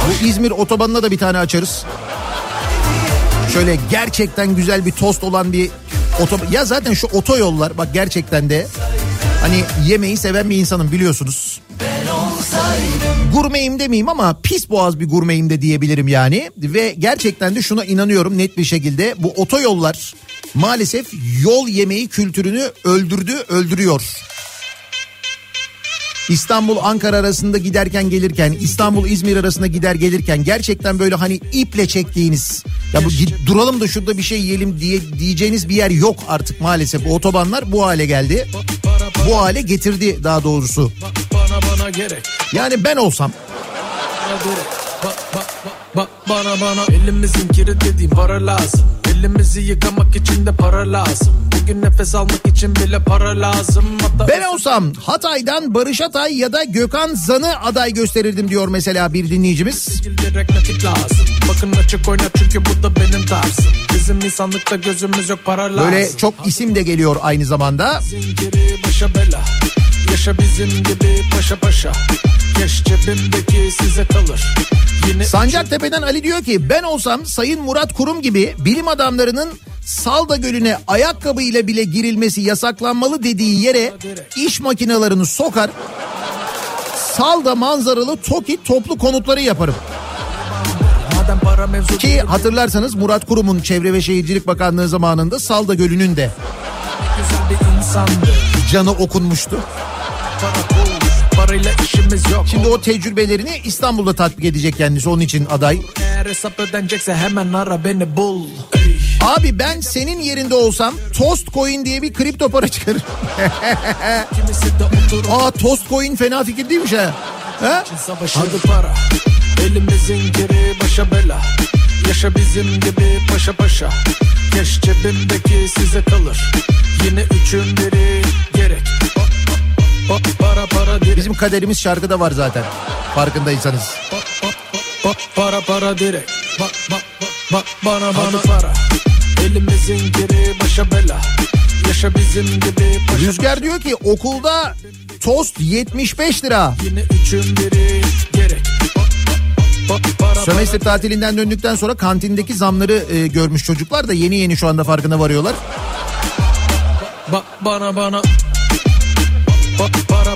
Bu İzmir otobanına da bir tane açarız. Şöyle gerçekten güzel bir tost olan bir otoban. Ya zaten şu otoyollar bak, gerçekten de hani yemeği seven bir insanım biliyorsunuz. Gurmeyim demeyeyim ama pis boğaz bir gurmeyim de diyebilirim yani. Ve gerçekten de şuna inanıyorum net bir şekilde, bu otoyollar maalesef yol yemeği kültürünü öldürüyor. İstanbul-Ankara arasında giderken gelirken, İstanbul-İzmir arasında gider gelirken gerçekten böyle hani iple çektiğiniz, ya bu duralım da şurada bir şey yiyelim diyeceğiniz bir yer yok artık maalesef. Bu otobanlar bu hale geldi. Bu hale getirdi daha doğrusu. Yani ben olsam... Bana elimizin kiri dediğim para lazım. Elimizi yıkamak için de para lazım. Bugün nefes almak için bile para lazım. Ben olsam Hatay'dan Barış Atay ya da Gökhan Zan'ı aday gösterirdim diyor mesela bir dinleyicimiz. Bakın açık oyna çünkü bu da benim tarzım. Bizim insanlıkta gözümüz yok, para lazım. Böyle çok isim de geliyor aynı zamanda. Zinciri başa bela. Yaşa bizim gibi paşa paşa. Keş cebimdeki size kalır. Sancaktepe'den Ali diyor ki ben olsam Sayın Murat Kurum gibi bilim adamlarının Salda Gölü'ne ayakkabıyla bile girilmesi yasaklanmalı dediği yere iş makinelerini sokar, Salda manzaralı TOKİ toplu konutları yaparım. Ki hatırlarsanız Murat Kurum'un Çevre ve Şehircilik Bakanlığı zamanında Salda Gölü'nün de canı okunmuştu. Şimdi o tecrübelerini İstanbul'da tatbik edecek kendisi, onun için aday. Abi ben senin yerinde olsam Toast Coin diye bir kripto para çıkarır. Aa, Toast Coin fena fikir değilmiş ha. Ha? Elimizin geri başa bela. Yaşa bizim gibi paşa paşa. Keş cebimdeki size kalır. Yine üçün biri gerek. Para para direkt. Bizim kaderimiz şarkıda var zaten. Farkındaysanız. Para para direkt. Bak bana para. Elimizin geri başa bela. Yaşa bizim gibi paşa. Rüzgar paşa. Diyor ki okulda tost 75 lira. Yine üçün biri gerek. Sömestr tatilinden döndükten sonra kantindeki zamları görmüş çocuklar da yeni yeni şu anda farkına varıyorlar. Bak bana bak para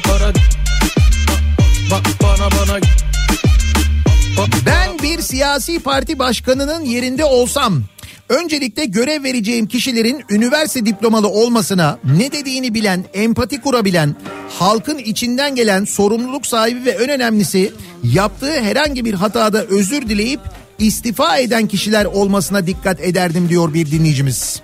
bak bana ben bir siyasi parti başkanının yerinde olsam öncelikle görev vereceğim kişilerin üniversite diplomalı olmasına, ne dediğini bilen, empati kurabilen, halkın içinden gelen, sorumluluk sahibi ve en önemlisi yaptığı herhangi bir hatada özür dileyip istifa eden kişiler olmasına dikkat ederdim diyor bir dinleyicimiz.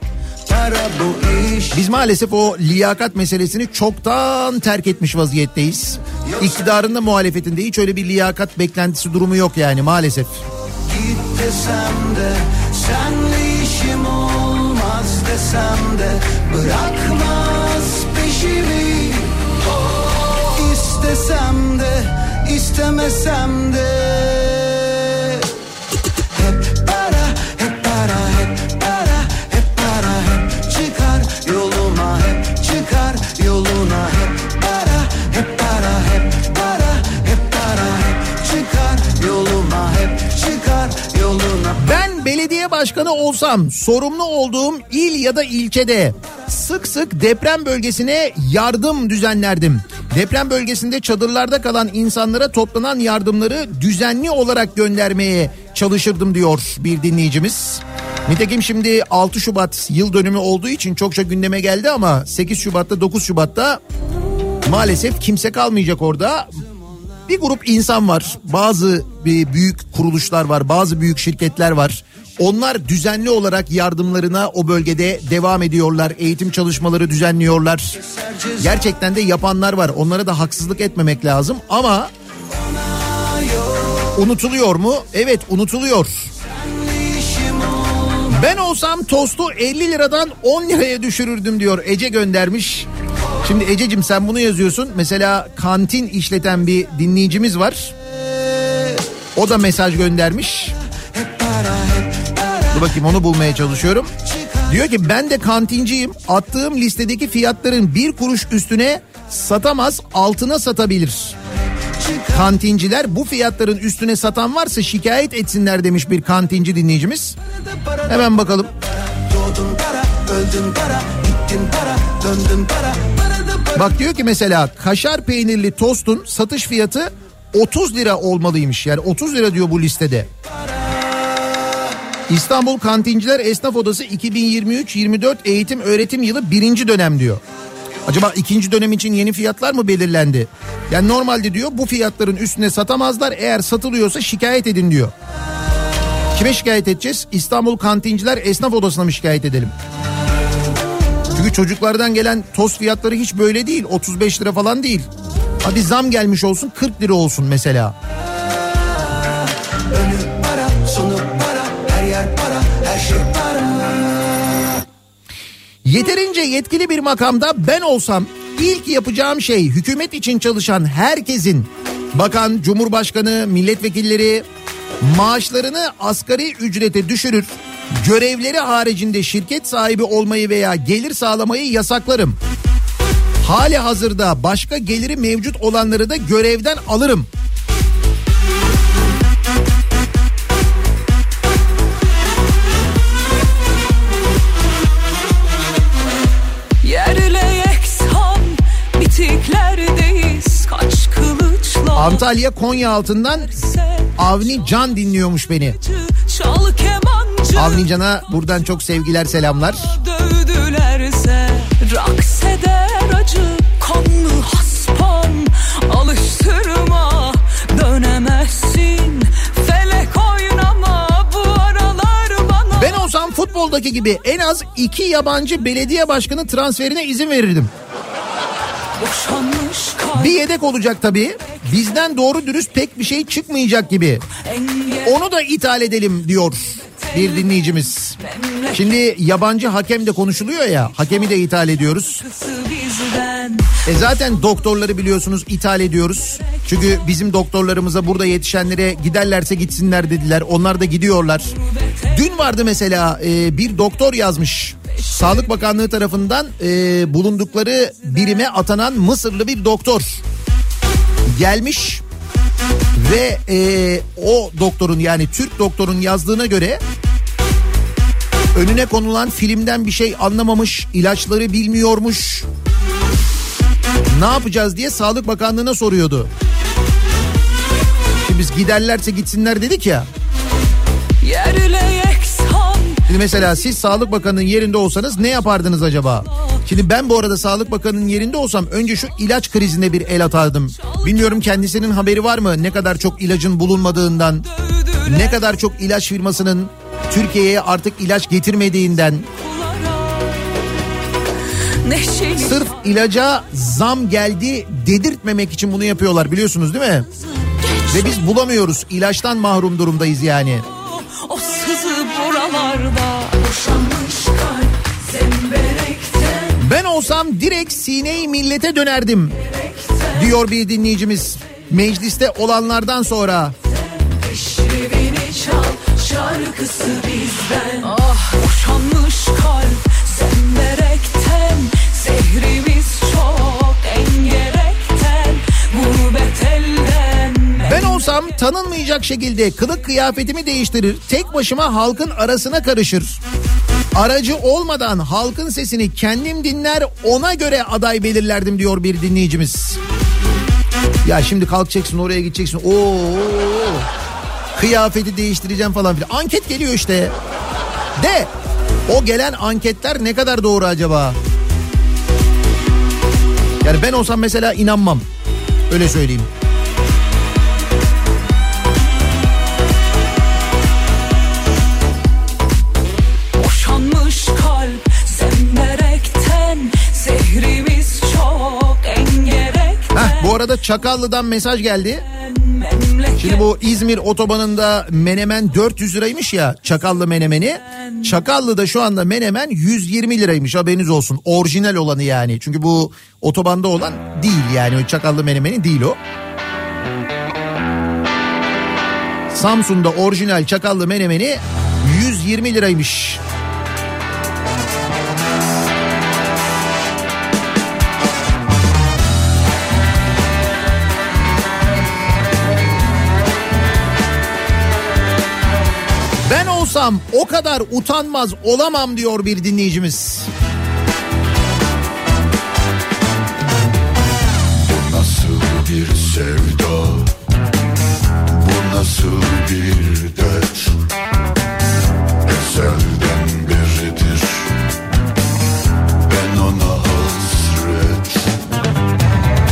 Biz maalesef o liyakat meselesini çoktan terk etmiş vaziyetteyiz. İktidarında, muhalefetinde hiç öyle bir liyakat beklentisi durumu yok yani maalesef. Git desem de, senle işim olmaz desem de, bırakmaz peşimi. İstesem de, istemesem de, hep para, hep para, hep para, hep para, hep çıkar yoluma, hep çıkar yoluna, hep para, hep para, hep para, hep para, hep çıkar yoluma, hep çıkar yoluna. Ben belediye başkanı olsam sorumlu olduğum il ya da ilçede sık sık deprem bölgesine yardım düzenlerdim. Deprem bölgesinde çadırlarda kalan insanlara toplanan yardımları düzenli olarak göndermeye çalışırdım diyor bir dinleyicimiz. Nitekim şimdi 6 Şubat yıl dönümü olduğu için çokça gündeme geldi ama 8 Şubat'ta 9 Şubat'ta maalesef kimse kalmayacak orada. Bir grup insan var, bazı büyük kuruluşlar var, bazı büyük şirketler var. Onlar düzenli olarak yardımlarına o bölgede devam ediyorlar. Eğitim çalışmaları düzenliyorlar. Gerçekten de yapanlar var. Onlara da haksızlık etmemek lazım ama unutuluyor mu? Evet, unutuluyor. Ben olsam tostu 50 liradan 10 liraya düşürürdüm diyor. Ece göndermiş. Şimdi Ececiğim sen bunu yazıyorsun. Mesela kantin işleten bir dinleyicimiz var. O da mesaj göndermiş. Dur bakayım, onu bulmaya çalışıyorum. Diyor ki ben de kantinciyim. Attığım listedeki fiyatların bir kuruş üstüne satamaz, altına satabilir. Kantinciler bu fiyatların üstüne satan varsa şikayet etsinler demiş bir kantinci dinleyicimiz. Hemen bakalım. Doğdun para, öldün para, gittin para, döndün para. Bak diyor ki mesela kaşar peynirli tostun satış fiyatı 30 lira olmalıymış. Yani 30 lira diyor bu listede. İstanbul Kantinciler Esnaf Odası 2023-24 eğitim öğretim yılı 1. dönem diyor. Acaba 2. dönem için yeni fiyatlar mı belirlendi? Yani normalde diyor bu fiyatların üstüne satamazlar, eğer satılıyorsa şikayet edin diyor. Kime şikayet edeceğiz? İstanbul Kantinciler Esnaf Odası'na mı şikayet edelim? Çünkü çocuklardan gelen tost fiyatları hiç böyle değil, 35 lira falan değil. Hadi zam gelmiş olsun, 40 lira olsun mesela. Yeterince yetkili bir makamda ben olsam ilk yapacağım şey hükümet için çalışan herkesin, bakan, cumhurbaşkanı, milletvekilleri, maaşlarını asgari ücrete düşürür. Görevleri haricinde şirket sahibi olmayı veya gelir sağlamayı yasaklarım. Hali hazırda başka geliri mevcut olanları da görevden alırım. Antalya Konya altından Avni Can dinliyormuş beni. Avni Can'a buradan çok sevgiler, selamlar. Dövdülerse raks eder acı. İstanbul'daki gibi en az 2 yabancı belediye başkanı transferine izin verirdim. Bir yedek olacak tabii. Bizden doğru dürüst pek bir şey çıkmayacak gibi. Onu da ithal edelim diyor bir dinleyicimiz. Şimdi yabancı hakem de konuşuluyor ya. Hakemi de ithal ediyoruz. Zaten doktorları biliyorsunuz ithal ediyoruz. Çünkü bizim doktorlarımıza burada yetişenlere giderlerse gitsinler dediler. Onlar da gidiyorlar. Dün vardı mesela bir doktor yazmış. Sağlık Bakanlığı tarafından bulundukları birime atanan Mısırlı bir doktor gelmiş ve o doktorun, yani Türk doktorun yazdığına göre önüne konulan filmden bir şey anlamamış, ilaçları bilmiyormuş. Ne yapacağız diye Sağlık Bakanlığı'na soruyordu. Şimdi biz giderlerse gitsinler dedik ya. Şimdi mesela siz Sağlık Bakanı'nın yerinde olsanız ne yapardınız acaba? Şimdi ben bu arada Sağlık Bakanı'nın yerinde olsam önce şu ilaç krizine bir el atardım. Bilmiyorum kendisinin haberi var mı? Ne kadar çok ilacın bulunmadığından, ne kadar çok ilaç firmasının Türkiye'ye artık ilaç getirmediğinden. Sırf ilaca zam geldi dedirtmemek için bunu yapıyorlar, biliyorsunuz değil mi? Ve biz bulamıyoruz, ilaçtan mahrum durumdayız yani. O sızı buralarda boşanmış kalp zemberekten. Ben olsam direkt sineyi millete dönerdim gerekten, diyor bir dinleyicimiz. Mecliste olanlardan sonra. Eşrevini çal şarkısı bizden. Ah boşanmış kalp zemberekten. Zehrimiz çok engerekten. Gurbet elden. Ben olsam tanınmayacak şekilde kılık kıyafetimi değiştirir, tek başıma halkın arasına karışır. Aracı olmadan halkın sesini kendim dinler, ona göre aday belirlerdim diyor bir dinleyicimiz. Ya şimdi kalkacaksın, oraya gideceksin. Kıyafeti değiştireceğim falan filan. Anket geliyor işte. De o gelen anketler ne kadar doğru acaba? Yani ben olsam mesela inanmam. Öyle söyleyeyim. Bu arada Çakallı'dan mesaj geldi. Şimdi bu İzmir otobanında menemen 400 liraymış ya, Çakallı menemeni. Çakallı'da şu anda menemen 120 liraymış, haberiniz olsun. Orijinal olanı yani. Çünkü bu otobanda olan değil yani, Çakallı menemeni değil o. Samsun'da orijinal Çakallı menemeni 120 liraymış. O kadar utanmaz olamam diyor bir dinleyicimiz. Bu nasıl bir sevda? Bu nasıl bir dert? Ezelden beridir ben ona hasret.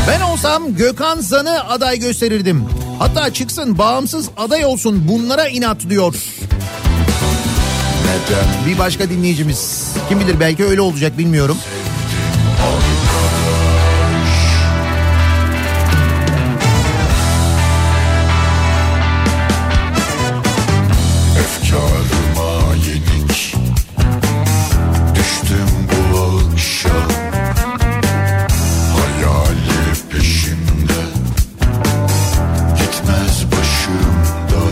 Ben olsam Gökhan Zan'ı aday gösterirdim. Hatta çıksın bağımsız aday olsun, bunlara inat diyor. Bir başka dinleyicimiz, kim bilir belki öyle olacak, bilmiyorum. Efkarıma yenik düştüm bu akşam, hayali peşimde gitmez başımdan.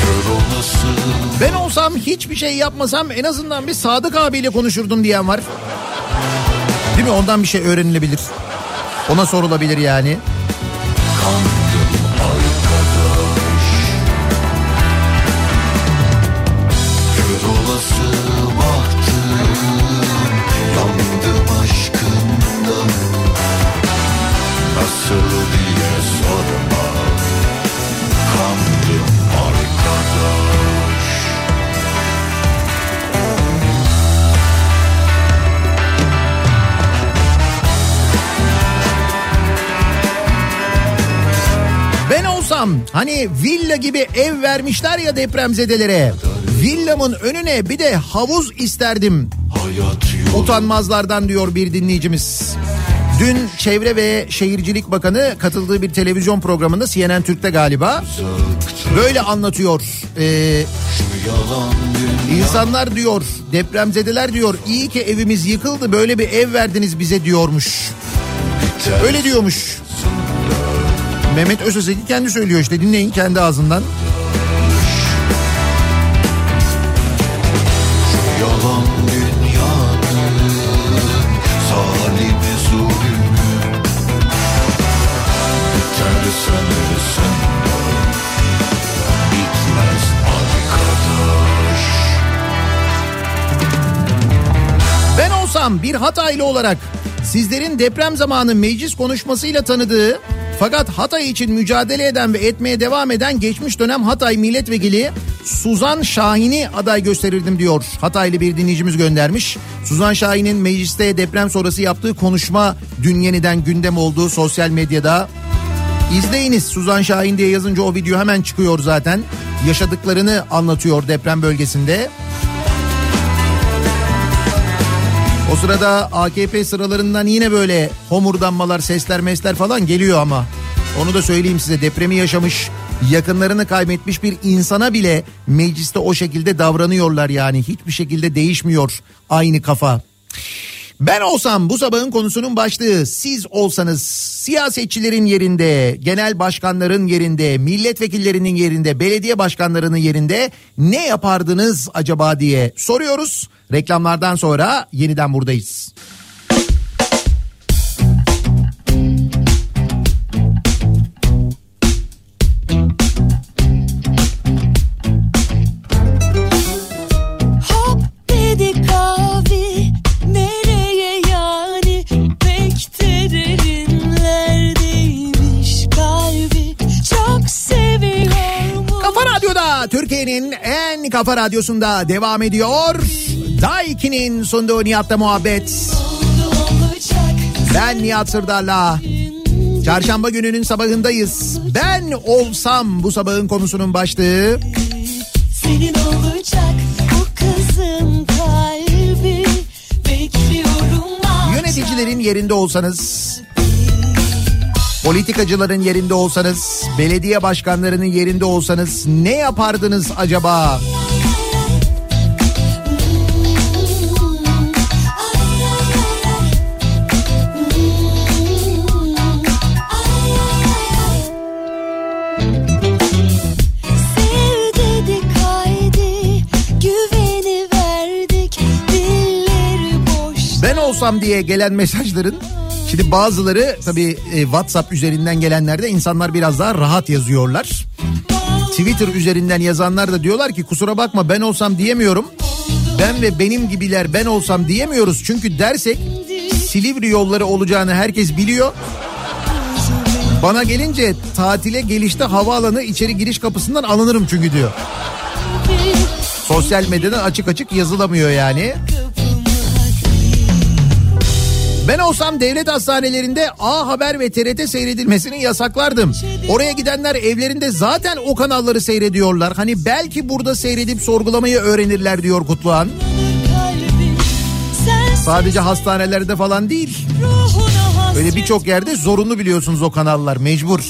Kör olasın. Ben olsam hiçbir şey yapmasam en azından bir Sadık abiyle konuşurdum diyen var. Değil mi? Ondan bir şey öğrenilebilir. Ona sorulabilir yani. Hani villa gibi ev vermişler ya depremzedelere. Villamın önüne bir de havuz isterdim. Utanmazlardan diyor bir dinleyicimiz. Dün Çevre ve Şehircilik Bakanı katıldığı bir televizyon programında, CNN Türk'te galiba, böyle anlatıyor. İnsanlar diyor, depremzedeler diyor, iyi ki evimiz yıkıldı, böyle bir ev verdiniz bize diyormuş. Öyle diyormuş. Mehmet Özhaseki kendi söylüyor işte, dinleyin kendi ağzından. Ben olsam bir Hataylı olarak sizlerin deprem zamanı meclis konuşmasıyla tanıdığı, fakat Hatay için mücadele eden ve etmeye devam eden geçmiş dönem Hatay milletvekili Suzan Şahin'i aday gösterirdim diyor. Hataylı bir dinleyicimiz göndermiş. Suzan Şahin'in mecliste deprem sonrası yaptığı konuşma dün yeniden gündem oldu sosyal medyada. İzleyiniz, Suzan Şahin diye yazınca o video hemen çıkıyor zaten. Yaşadıklarını anlatıyor deprem bölgesinde. O sırada AKP sıralarından yine böyle homurdanmalar, sesler mesler falan geliyor ama. Onu da söyleyeyim size, depremi yaşamış, yakınlarını kaybetmiş bir insana bile mecliste o şekilde davranıyorlar yani. Hiçbir şekilde değişmiyor aynı kafa. Ben olsam bu sabahın konusunun başlığı, siz olsanız siyasetçilerin yerinde, genel başkanların yerinde, milletvekillerinin yerinde, belediye başkanlarının yerinde ne yapardınız acaba diye soruyoruz. Reklamlardan sonra yeniden buradayız. Türkiye'nin en kafa radyosunda devam ediyor. Daikin'in sunduğu Nihat'la muhabbet. Ben Nihat Sırdar'la. Çarşamba gününün sabahındayız. Ben olsam bu sabahın konusunun başlığı. Senin olacak bu kızın kalbi. Bekliyorum. Yöneticilerin yerinde olsanız, politikacıların yerinde olsanız, belediye başkanlarının yerinde olsanız ne yapardınız acaba? Ben olsam diye gelen mesajların, şimdi bazıları tabii WhatsApp üzerinden gelenlerde insanlar biraz daha rahat yazıyorlar. Twitter üzerinden yazanlar da diyorlar ki kusura bakma ben olsam diyemiyorum. Ben ve benim gibiler ben olsam diyemiyoruz. Çünkü dersek Silivri yolları olacağını herkes biliyor. Bana gelince tatile gelişte havaalanı içeri giriş kapısından alınırım çünkü diyor. Sosyal medyadan açık açık yazılamıyor yani. Ben olsam devlet hastanelerinde A Haber ve TRT seyredilmesini yasaklardım. Oraya gidenler evlerinde zaten o kanalları seyrediyorlar. Hani belki burada seyredip sorgulamayı öğrenirler diyor Kutluhan. Sadece hastanelerde falan değil. Böyle birçok yerde zorunlu biliyorsunuz o kanallar, mecbur.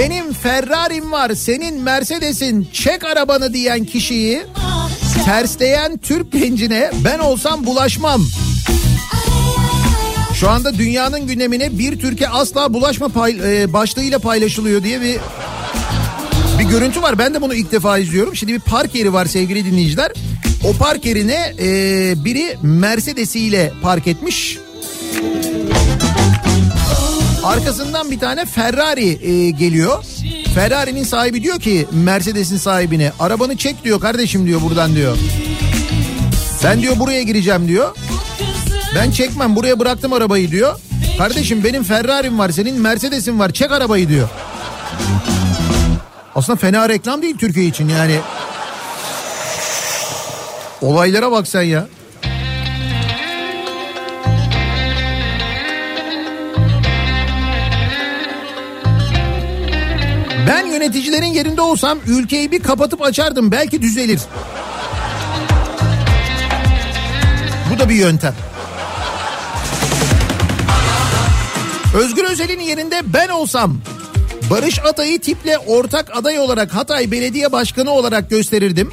Benim Ferrari'm var, senin Mercedes'in, çek arabanı diyen kişiyi tersleyen Türk gencine ben olsam bulaşmam. Şu anda dünyanın gündemine bir Türkiye asla bulaşma başlığıyla paylaşılıyor diye bir görüntü var. Ben de bunu ilk defa izliyorum. Şimdi bir park yeri var sevgili dinleyiciler. O park yerine biri Mercedes'iyle park etmiş. Arkasından bir tane Ferrari geliyor. Ferrari'nin sahibi diyor ki Mercedes'in sahibine, arabanı çek diyor kardeşim diyor buradan diyor. Ben diyor buraya gireceğim diyor. Ben çekmem, buraya bıraktım arabayı diyor. Kardeşim benim Ferrari'm var, senin Mercedes'in var, çek arabayı diyor. Aslında fena reklam değil Türkiye için yani. Olaylara bak sen ya. Ben yöneticilerin yerinde olsam ülkeyi bir kapatıp açardım, belki düzelir. Bu da bir yöntem. Özgür Özel'in yerinde ben olsam Barış Atay'ı tiple ortak aday olarak Hatay Belediye Başkanı olarak gösterirdim.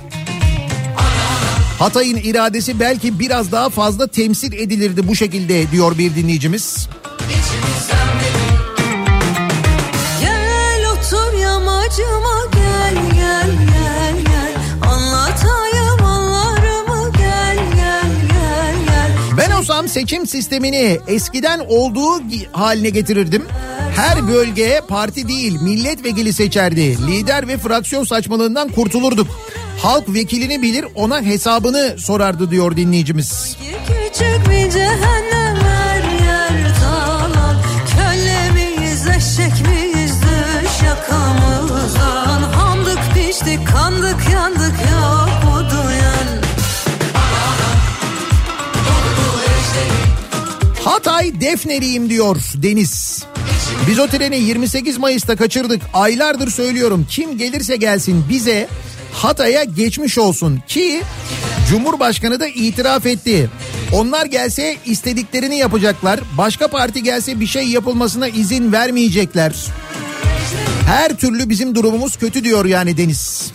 Hatay'ın iradesi belki biraz daha fazla temsil edilirdi bu şekilde diyor bir dinleyicimiz. Gel otur yamacıma gel gel gel gel anlatayım anlarımı gel gel gel gel. Ben olsam seçim sistemini eskiden olduğu haline getirirdim. Her bölgeye parti değil milletvekili seçerdi. Lider ve fraksiyon saçmalığından kurtulurduk. Halk vekilini bilir, ona hesabını sorardı diyor dinleyicimiz. Küçük bir cehennem her yer dağlar. Köle miyiz, eşek miyiz, düş yakamızdan. Hamdık, piştik, kandık, yandık ya bu duyan. Hatay Defneliyim diyor Deniz. Biz o treni 28 Mayıs'ta kaçırdık. Aylardır söylüyorum, kim gelirse gelsin bize Hatay'a geçmiş olsun ki Cumhurbaşkanı da itiraf etti. Onlar gelse istediklerini yapacaklar. Başka parti gelse bir şey yapılmasına izin vermeyecekler. Her türlü bizim durumumuz kötü diyor yani Deniz.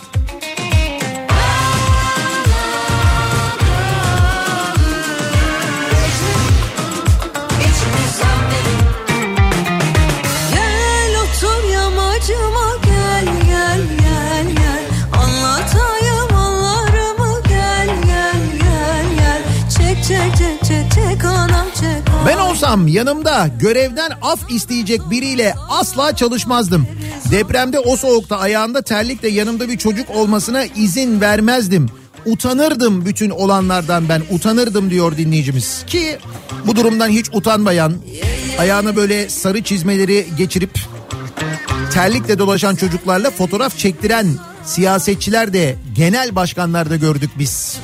Ben olsam yanımda görevden af isteyecek biriyle asla çalışmazdım. Depremde o soğukta ayağında terlikle yanımda bir çocuk olmasına izin vermezdim. Utanırdım bütün olanlardan, ben utanırdım diyor dinleyicimiz. Ki bu durumdan hiç utanmayan, ayağına böyle sarı çizmeleri geçirip terlikle dolaşan çocuklarla fotoğraf çektiren siyasetçiler de, genel başkanlar da gördük biz.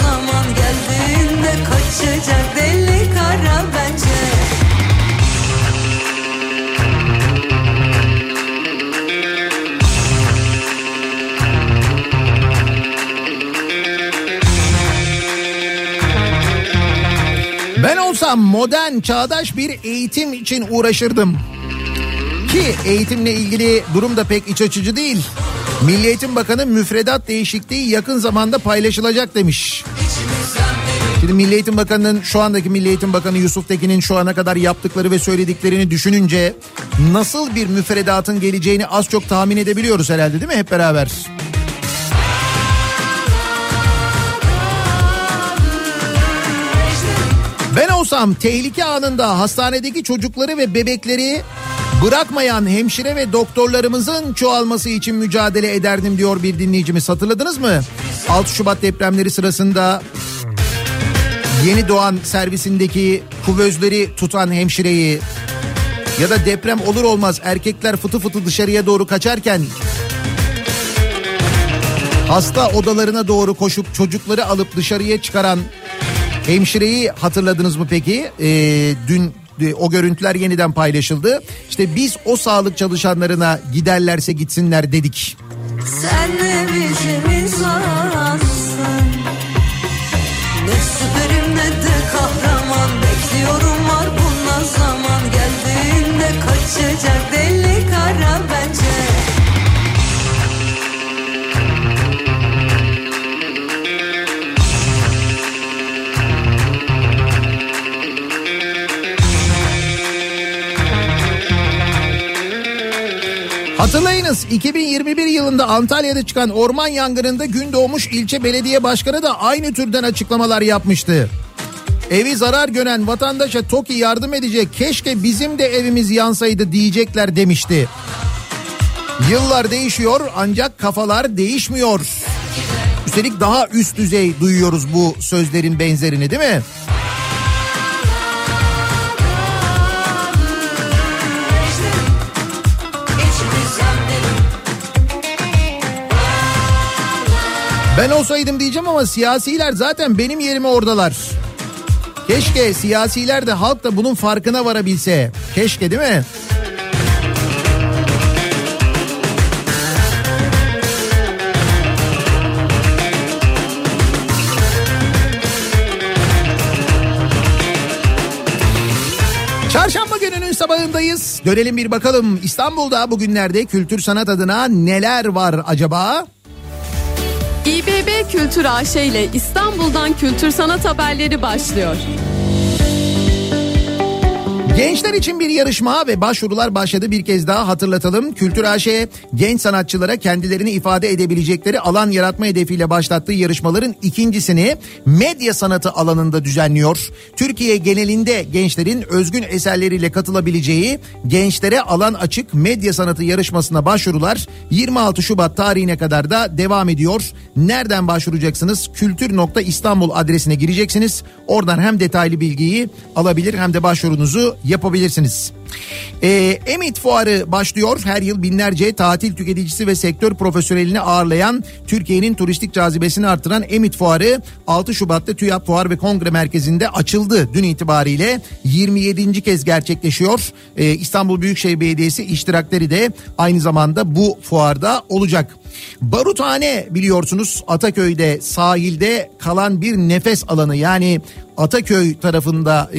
Zaman geldiğinde kaçacak deli kara bence. Ben olsam modern, çağdaş bir eğitim için uğraşırdım. Ki eğitimle ilgili durum da pek iç açıcı değil. Milli Eğitim Bakanı müfredat değişikliği yakın zamanda paylaşılacak demiş. Şimdi Milli Eğitim Bakanı'nın, şu andaki Milli Eğitim Bakanı Yusuf Tekin'in şu ana kadar yaptıkları ve söylediklerini düşününce nasıl bir müfredatın geleceğini az çok tahmin edebiliyoruz herhalde, değil mi hep beraber? Ben olsam tehlike anında hastanedeki çocukları ve bebekleri bırakmayan hemşire ve doktorlarımızın çoğalması için mücadele ederdim diyor bir dinleyicimiz. Hatırladınız mı? 6 Şubat depremleri sırasında yeni doğan servisindeki kuvözleri tutan hemşireyi ya da deprem olur olmaz erkekler fıtı fıtı dışarıya doğru kaçarken hasta odalarına doğru koşup çocukları alıp dışarıya çıkaran hemşireyi hatırladınız mı peki? Dün o görüntüler yeniden paylaşıldı. İşte biz o sağlık çalışanlarına giderlerse gitsinler dedik. Sen de bizim insansın. Ne süperim ne de kahraman. Bekliyorum var bundan zaman. Geldiğinde kaçacak deli kara bence. Hatırlayınız 2021 yılında Antalya'da çıkan orman yangınında Gündoğmuş ilçe belediye başkanı da aynı türden açıklamalar yapmıştı. Evi zarar gören vatandaşa TOKİ yardım edecek, keşke bizim de evimiz yansaydı diyecekler demişti. Yıllar değişiyor ancak kafalar değişmiyor. Üstelik daha üst düzey duyuyoruz bu sözlerin benzerini, değil mi? Ben olsaydım diyeceğim ama siyasiler zaten benim yerime oradalar. Keşke siyasiler de halk da bunun farkına varabilse. Keşke, değil mi? Çarşamba gününün sabahındayız. Dönelim bir bakalım İstanbul'da bugünlerde kültür sanat adına neler var acaba? İBB Kültür AŞ ile İstanbul'dan kültür sanat haberleri başlıyor. Gençler için bir yarışma ve başvurular başladı, bir kez daha hatırlatalım. Kültür AŞ, genç sanatçılara kendilerini ifade edebilecekleri alan yaratma hedefiyle başlattığı yarışmaların ikincisini medya sanatı alanında düzenliyor. Türkiye genelinde gençlerin özgün eserleriyle katılabileceği Gençlere Alan Açık Medya Sanatı yarışmasına başvurular 26 Şubat tarihine kadar da devam ediyor. Nereden başvuracaksınız? Kültür.istanbul adresine gireceksiniz. Oradan hem detaylı bilgiyi alabilir hem de başvurunuzu yapabilirsiniz. Emit Fuarı başlıyor. Her yıl binlerce tatil tüketicisi ve sektör profesyonelini ağırlayan, Türkiye'nin turistik cazibesini artıran Emit Fuarı 6 Şubat'ta TÜYAP Fuar ve Kongre Merkezi'nde açıldı. Dün itibariyle 27. kez gerçekleşiyor. İstanbul Büyükşehir Belediyesi iştirakleri de aynı zamanda bu fuarda olacak. Baruthane, biliyorsunuz, Ataköy'de sahilde kalan bir nefes alanı, yani Ataköy tarafında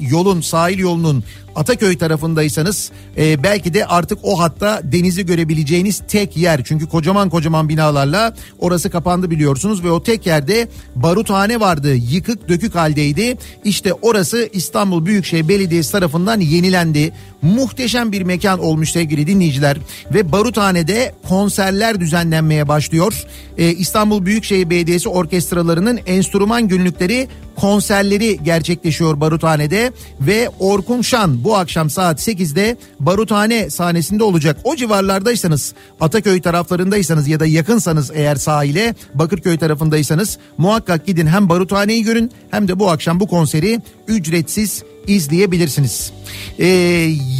yolun, sahil yolunun Ataköy tarafındaysanız belki de artık o hatta denizi görebileceğiniz tek yer. Çünkü kocaman kocaman binalarla orası kapandı biliyorsunuz ve o tek yerde baruthane vardı. Yıkık dökük haldeydi. İşte orası İstanbul Büyükşehir Belediyesi tarafından yenilendi. Muhteşem bir mekan olmuş sevgili dinleyiciler ve Baruthane'de konserler düzenlenmeye başlıyor. İstanbul Büyükşehir Belediyesi orkestralarının enstrüman günlükleri konserleri gerçekleşiyor Baruthane'de ve Orkun Şan bu akşam saat 8'de Baruthane sahnesinde olacak. O civarlardaysanız, Ataköy taraflarındaysanız ya da yakınsanız eğer sahile, Bakırköy tarafındaysanız muhakkak gidin, hem Baruthane'yi görün hem de bu akşam bu konseri ücretsiz izleyebilirsiniz.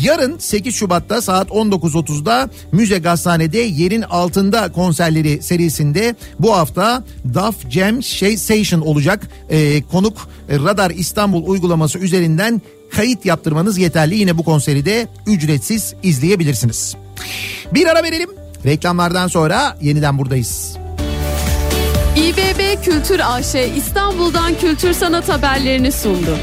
Yarın 8 Şubat'ta saat 19.30'da Müze Gazhane'de Yerin Altında konserleri serisinde bu hafta Daf Jam Session olacak. Konuk Radar İstanbul uygulaması üzerinden kayıt yaptırmanız yeterli. Yine bu konseri de ücretsiz izleyebilirsiniz. Bir ara verelim. Reklamlardan sonra yeniden buradayız. İBB Kültür AŞ İstanbul'dan kültür sanat haberlerini sundu.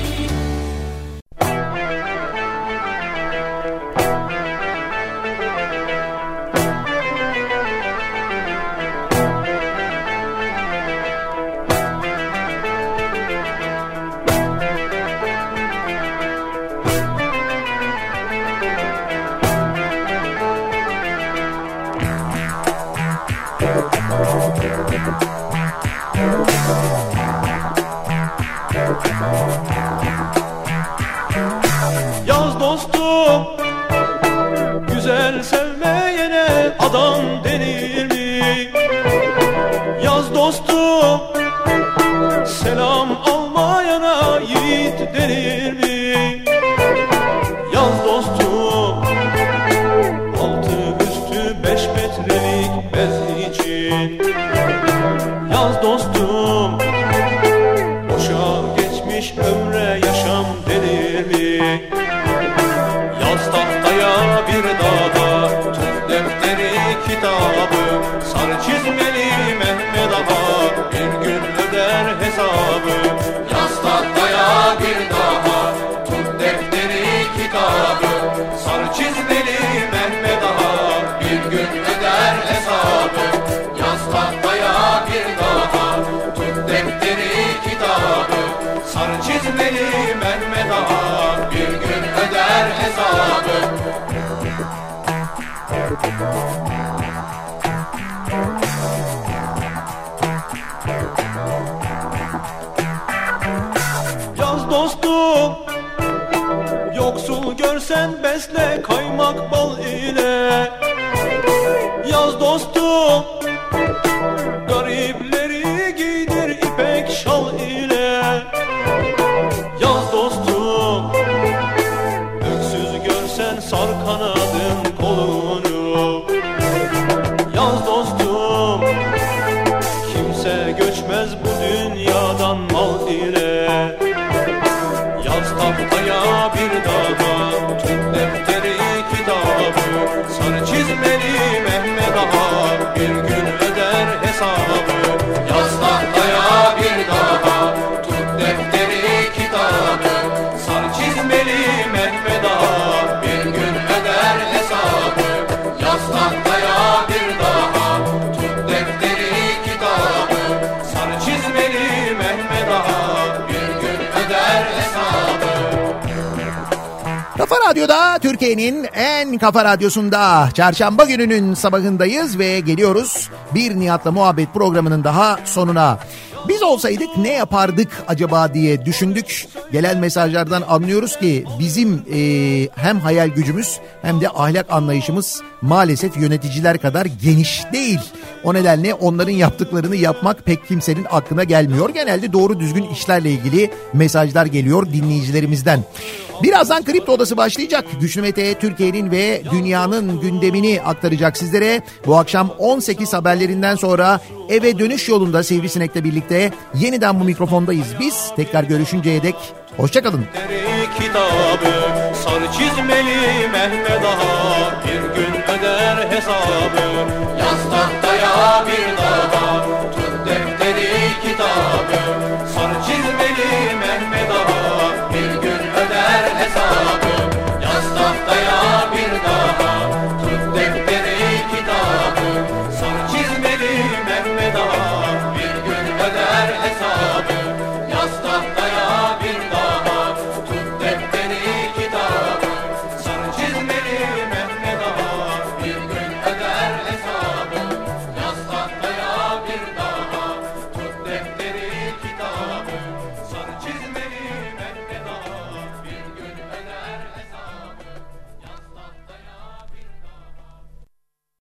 Garipleri Radyo'da, Türkiye'nin en kafa radyosunda çarşamba gününün sabahındayız ve geliyoruz bir Nihat'la Muhabbet programının daha sonuna. Biz olsaydık ne yapardık acaba diye düşündük. Gelen mesajlardan anlıyoruz ki bizim hem hayal gücümüz hem de ahlak anlayışımız maalesef yöneticiler kadar geniş değil. O nedenle onların yaptıklarını yapmak pek kimsenin aklına gelmiyor. Genelde doğru düzgün işlerle ilgili mesajlar geliyor dinleyicilerimizden. Birazdan Kripto Odası başlayacak. Güçlü Mete Türkiye'nin ve dünyanın gündemini aktaracak sizlere. Bu akşam 18 haberlerinden sonra eve dönüş yolunda Sivrisinek'le birlikte yeniden bu mikrofondayız biz. Tekrar görüşünceye dek hoşçakalın. Kitabı sarı çizmeli Mehmet Ağa, bir gün öder hesabı, yaz tahtaya bir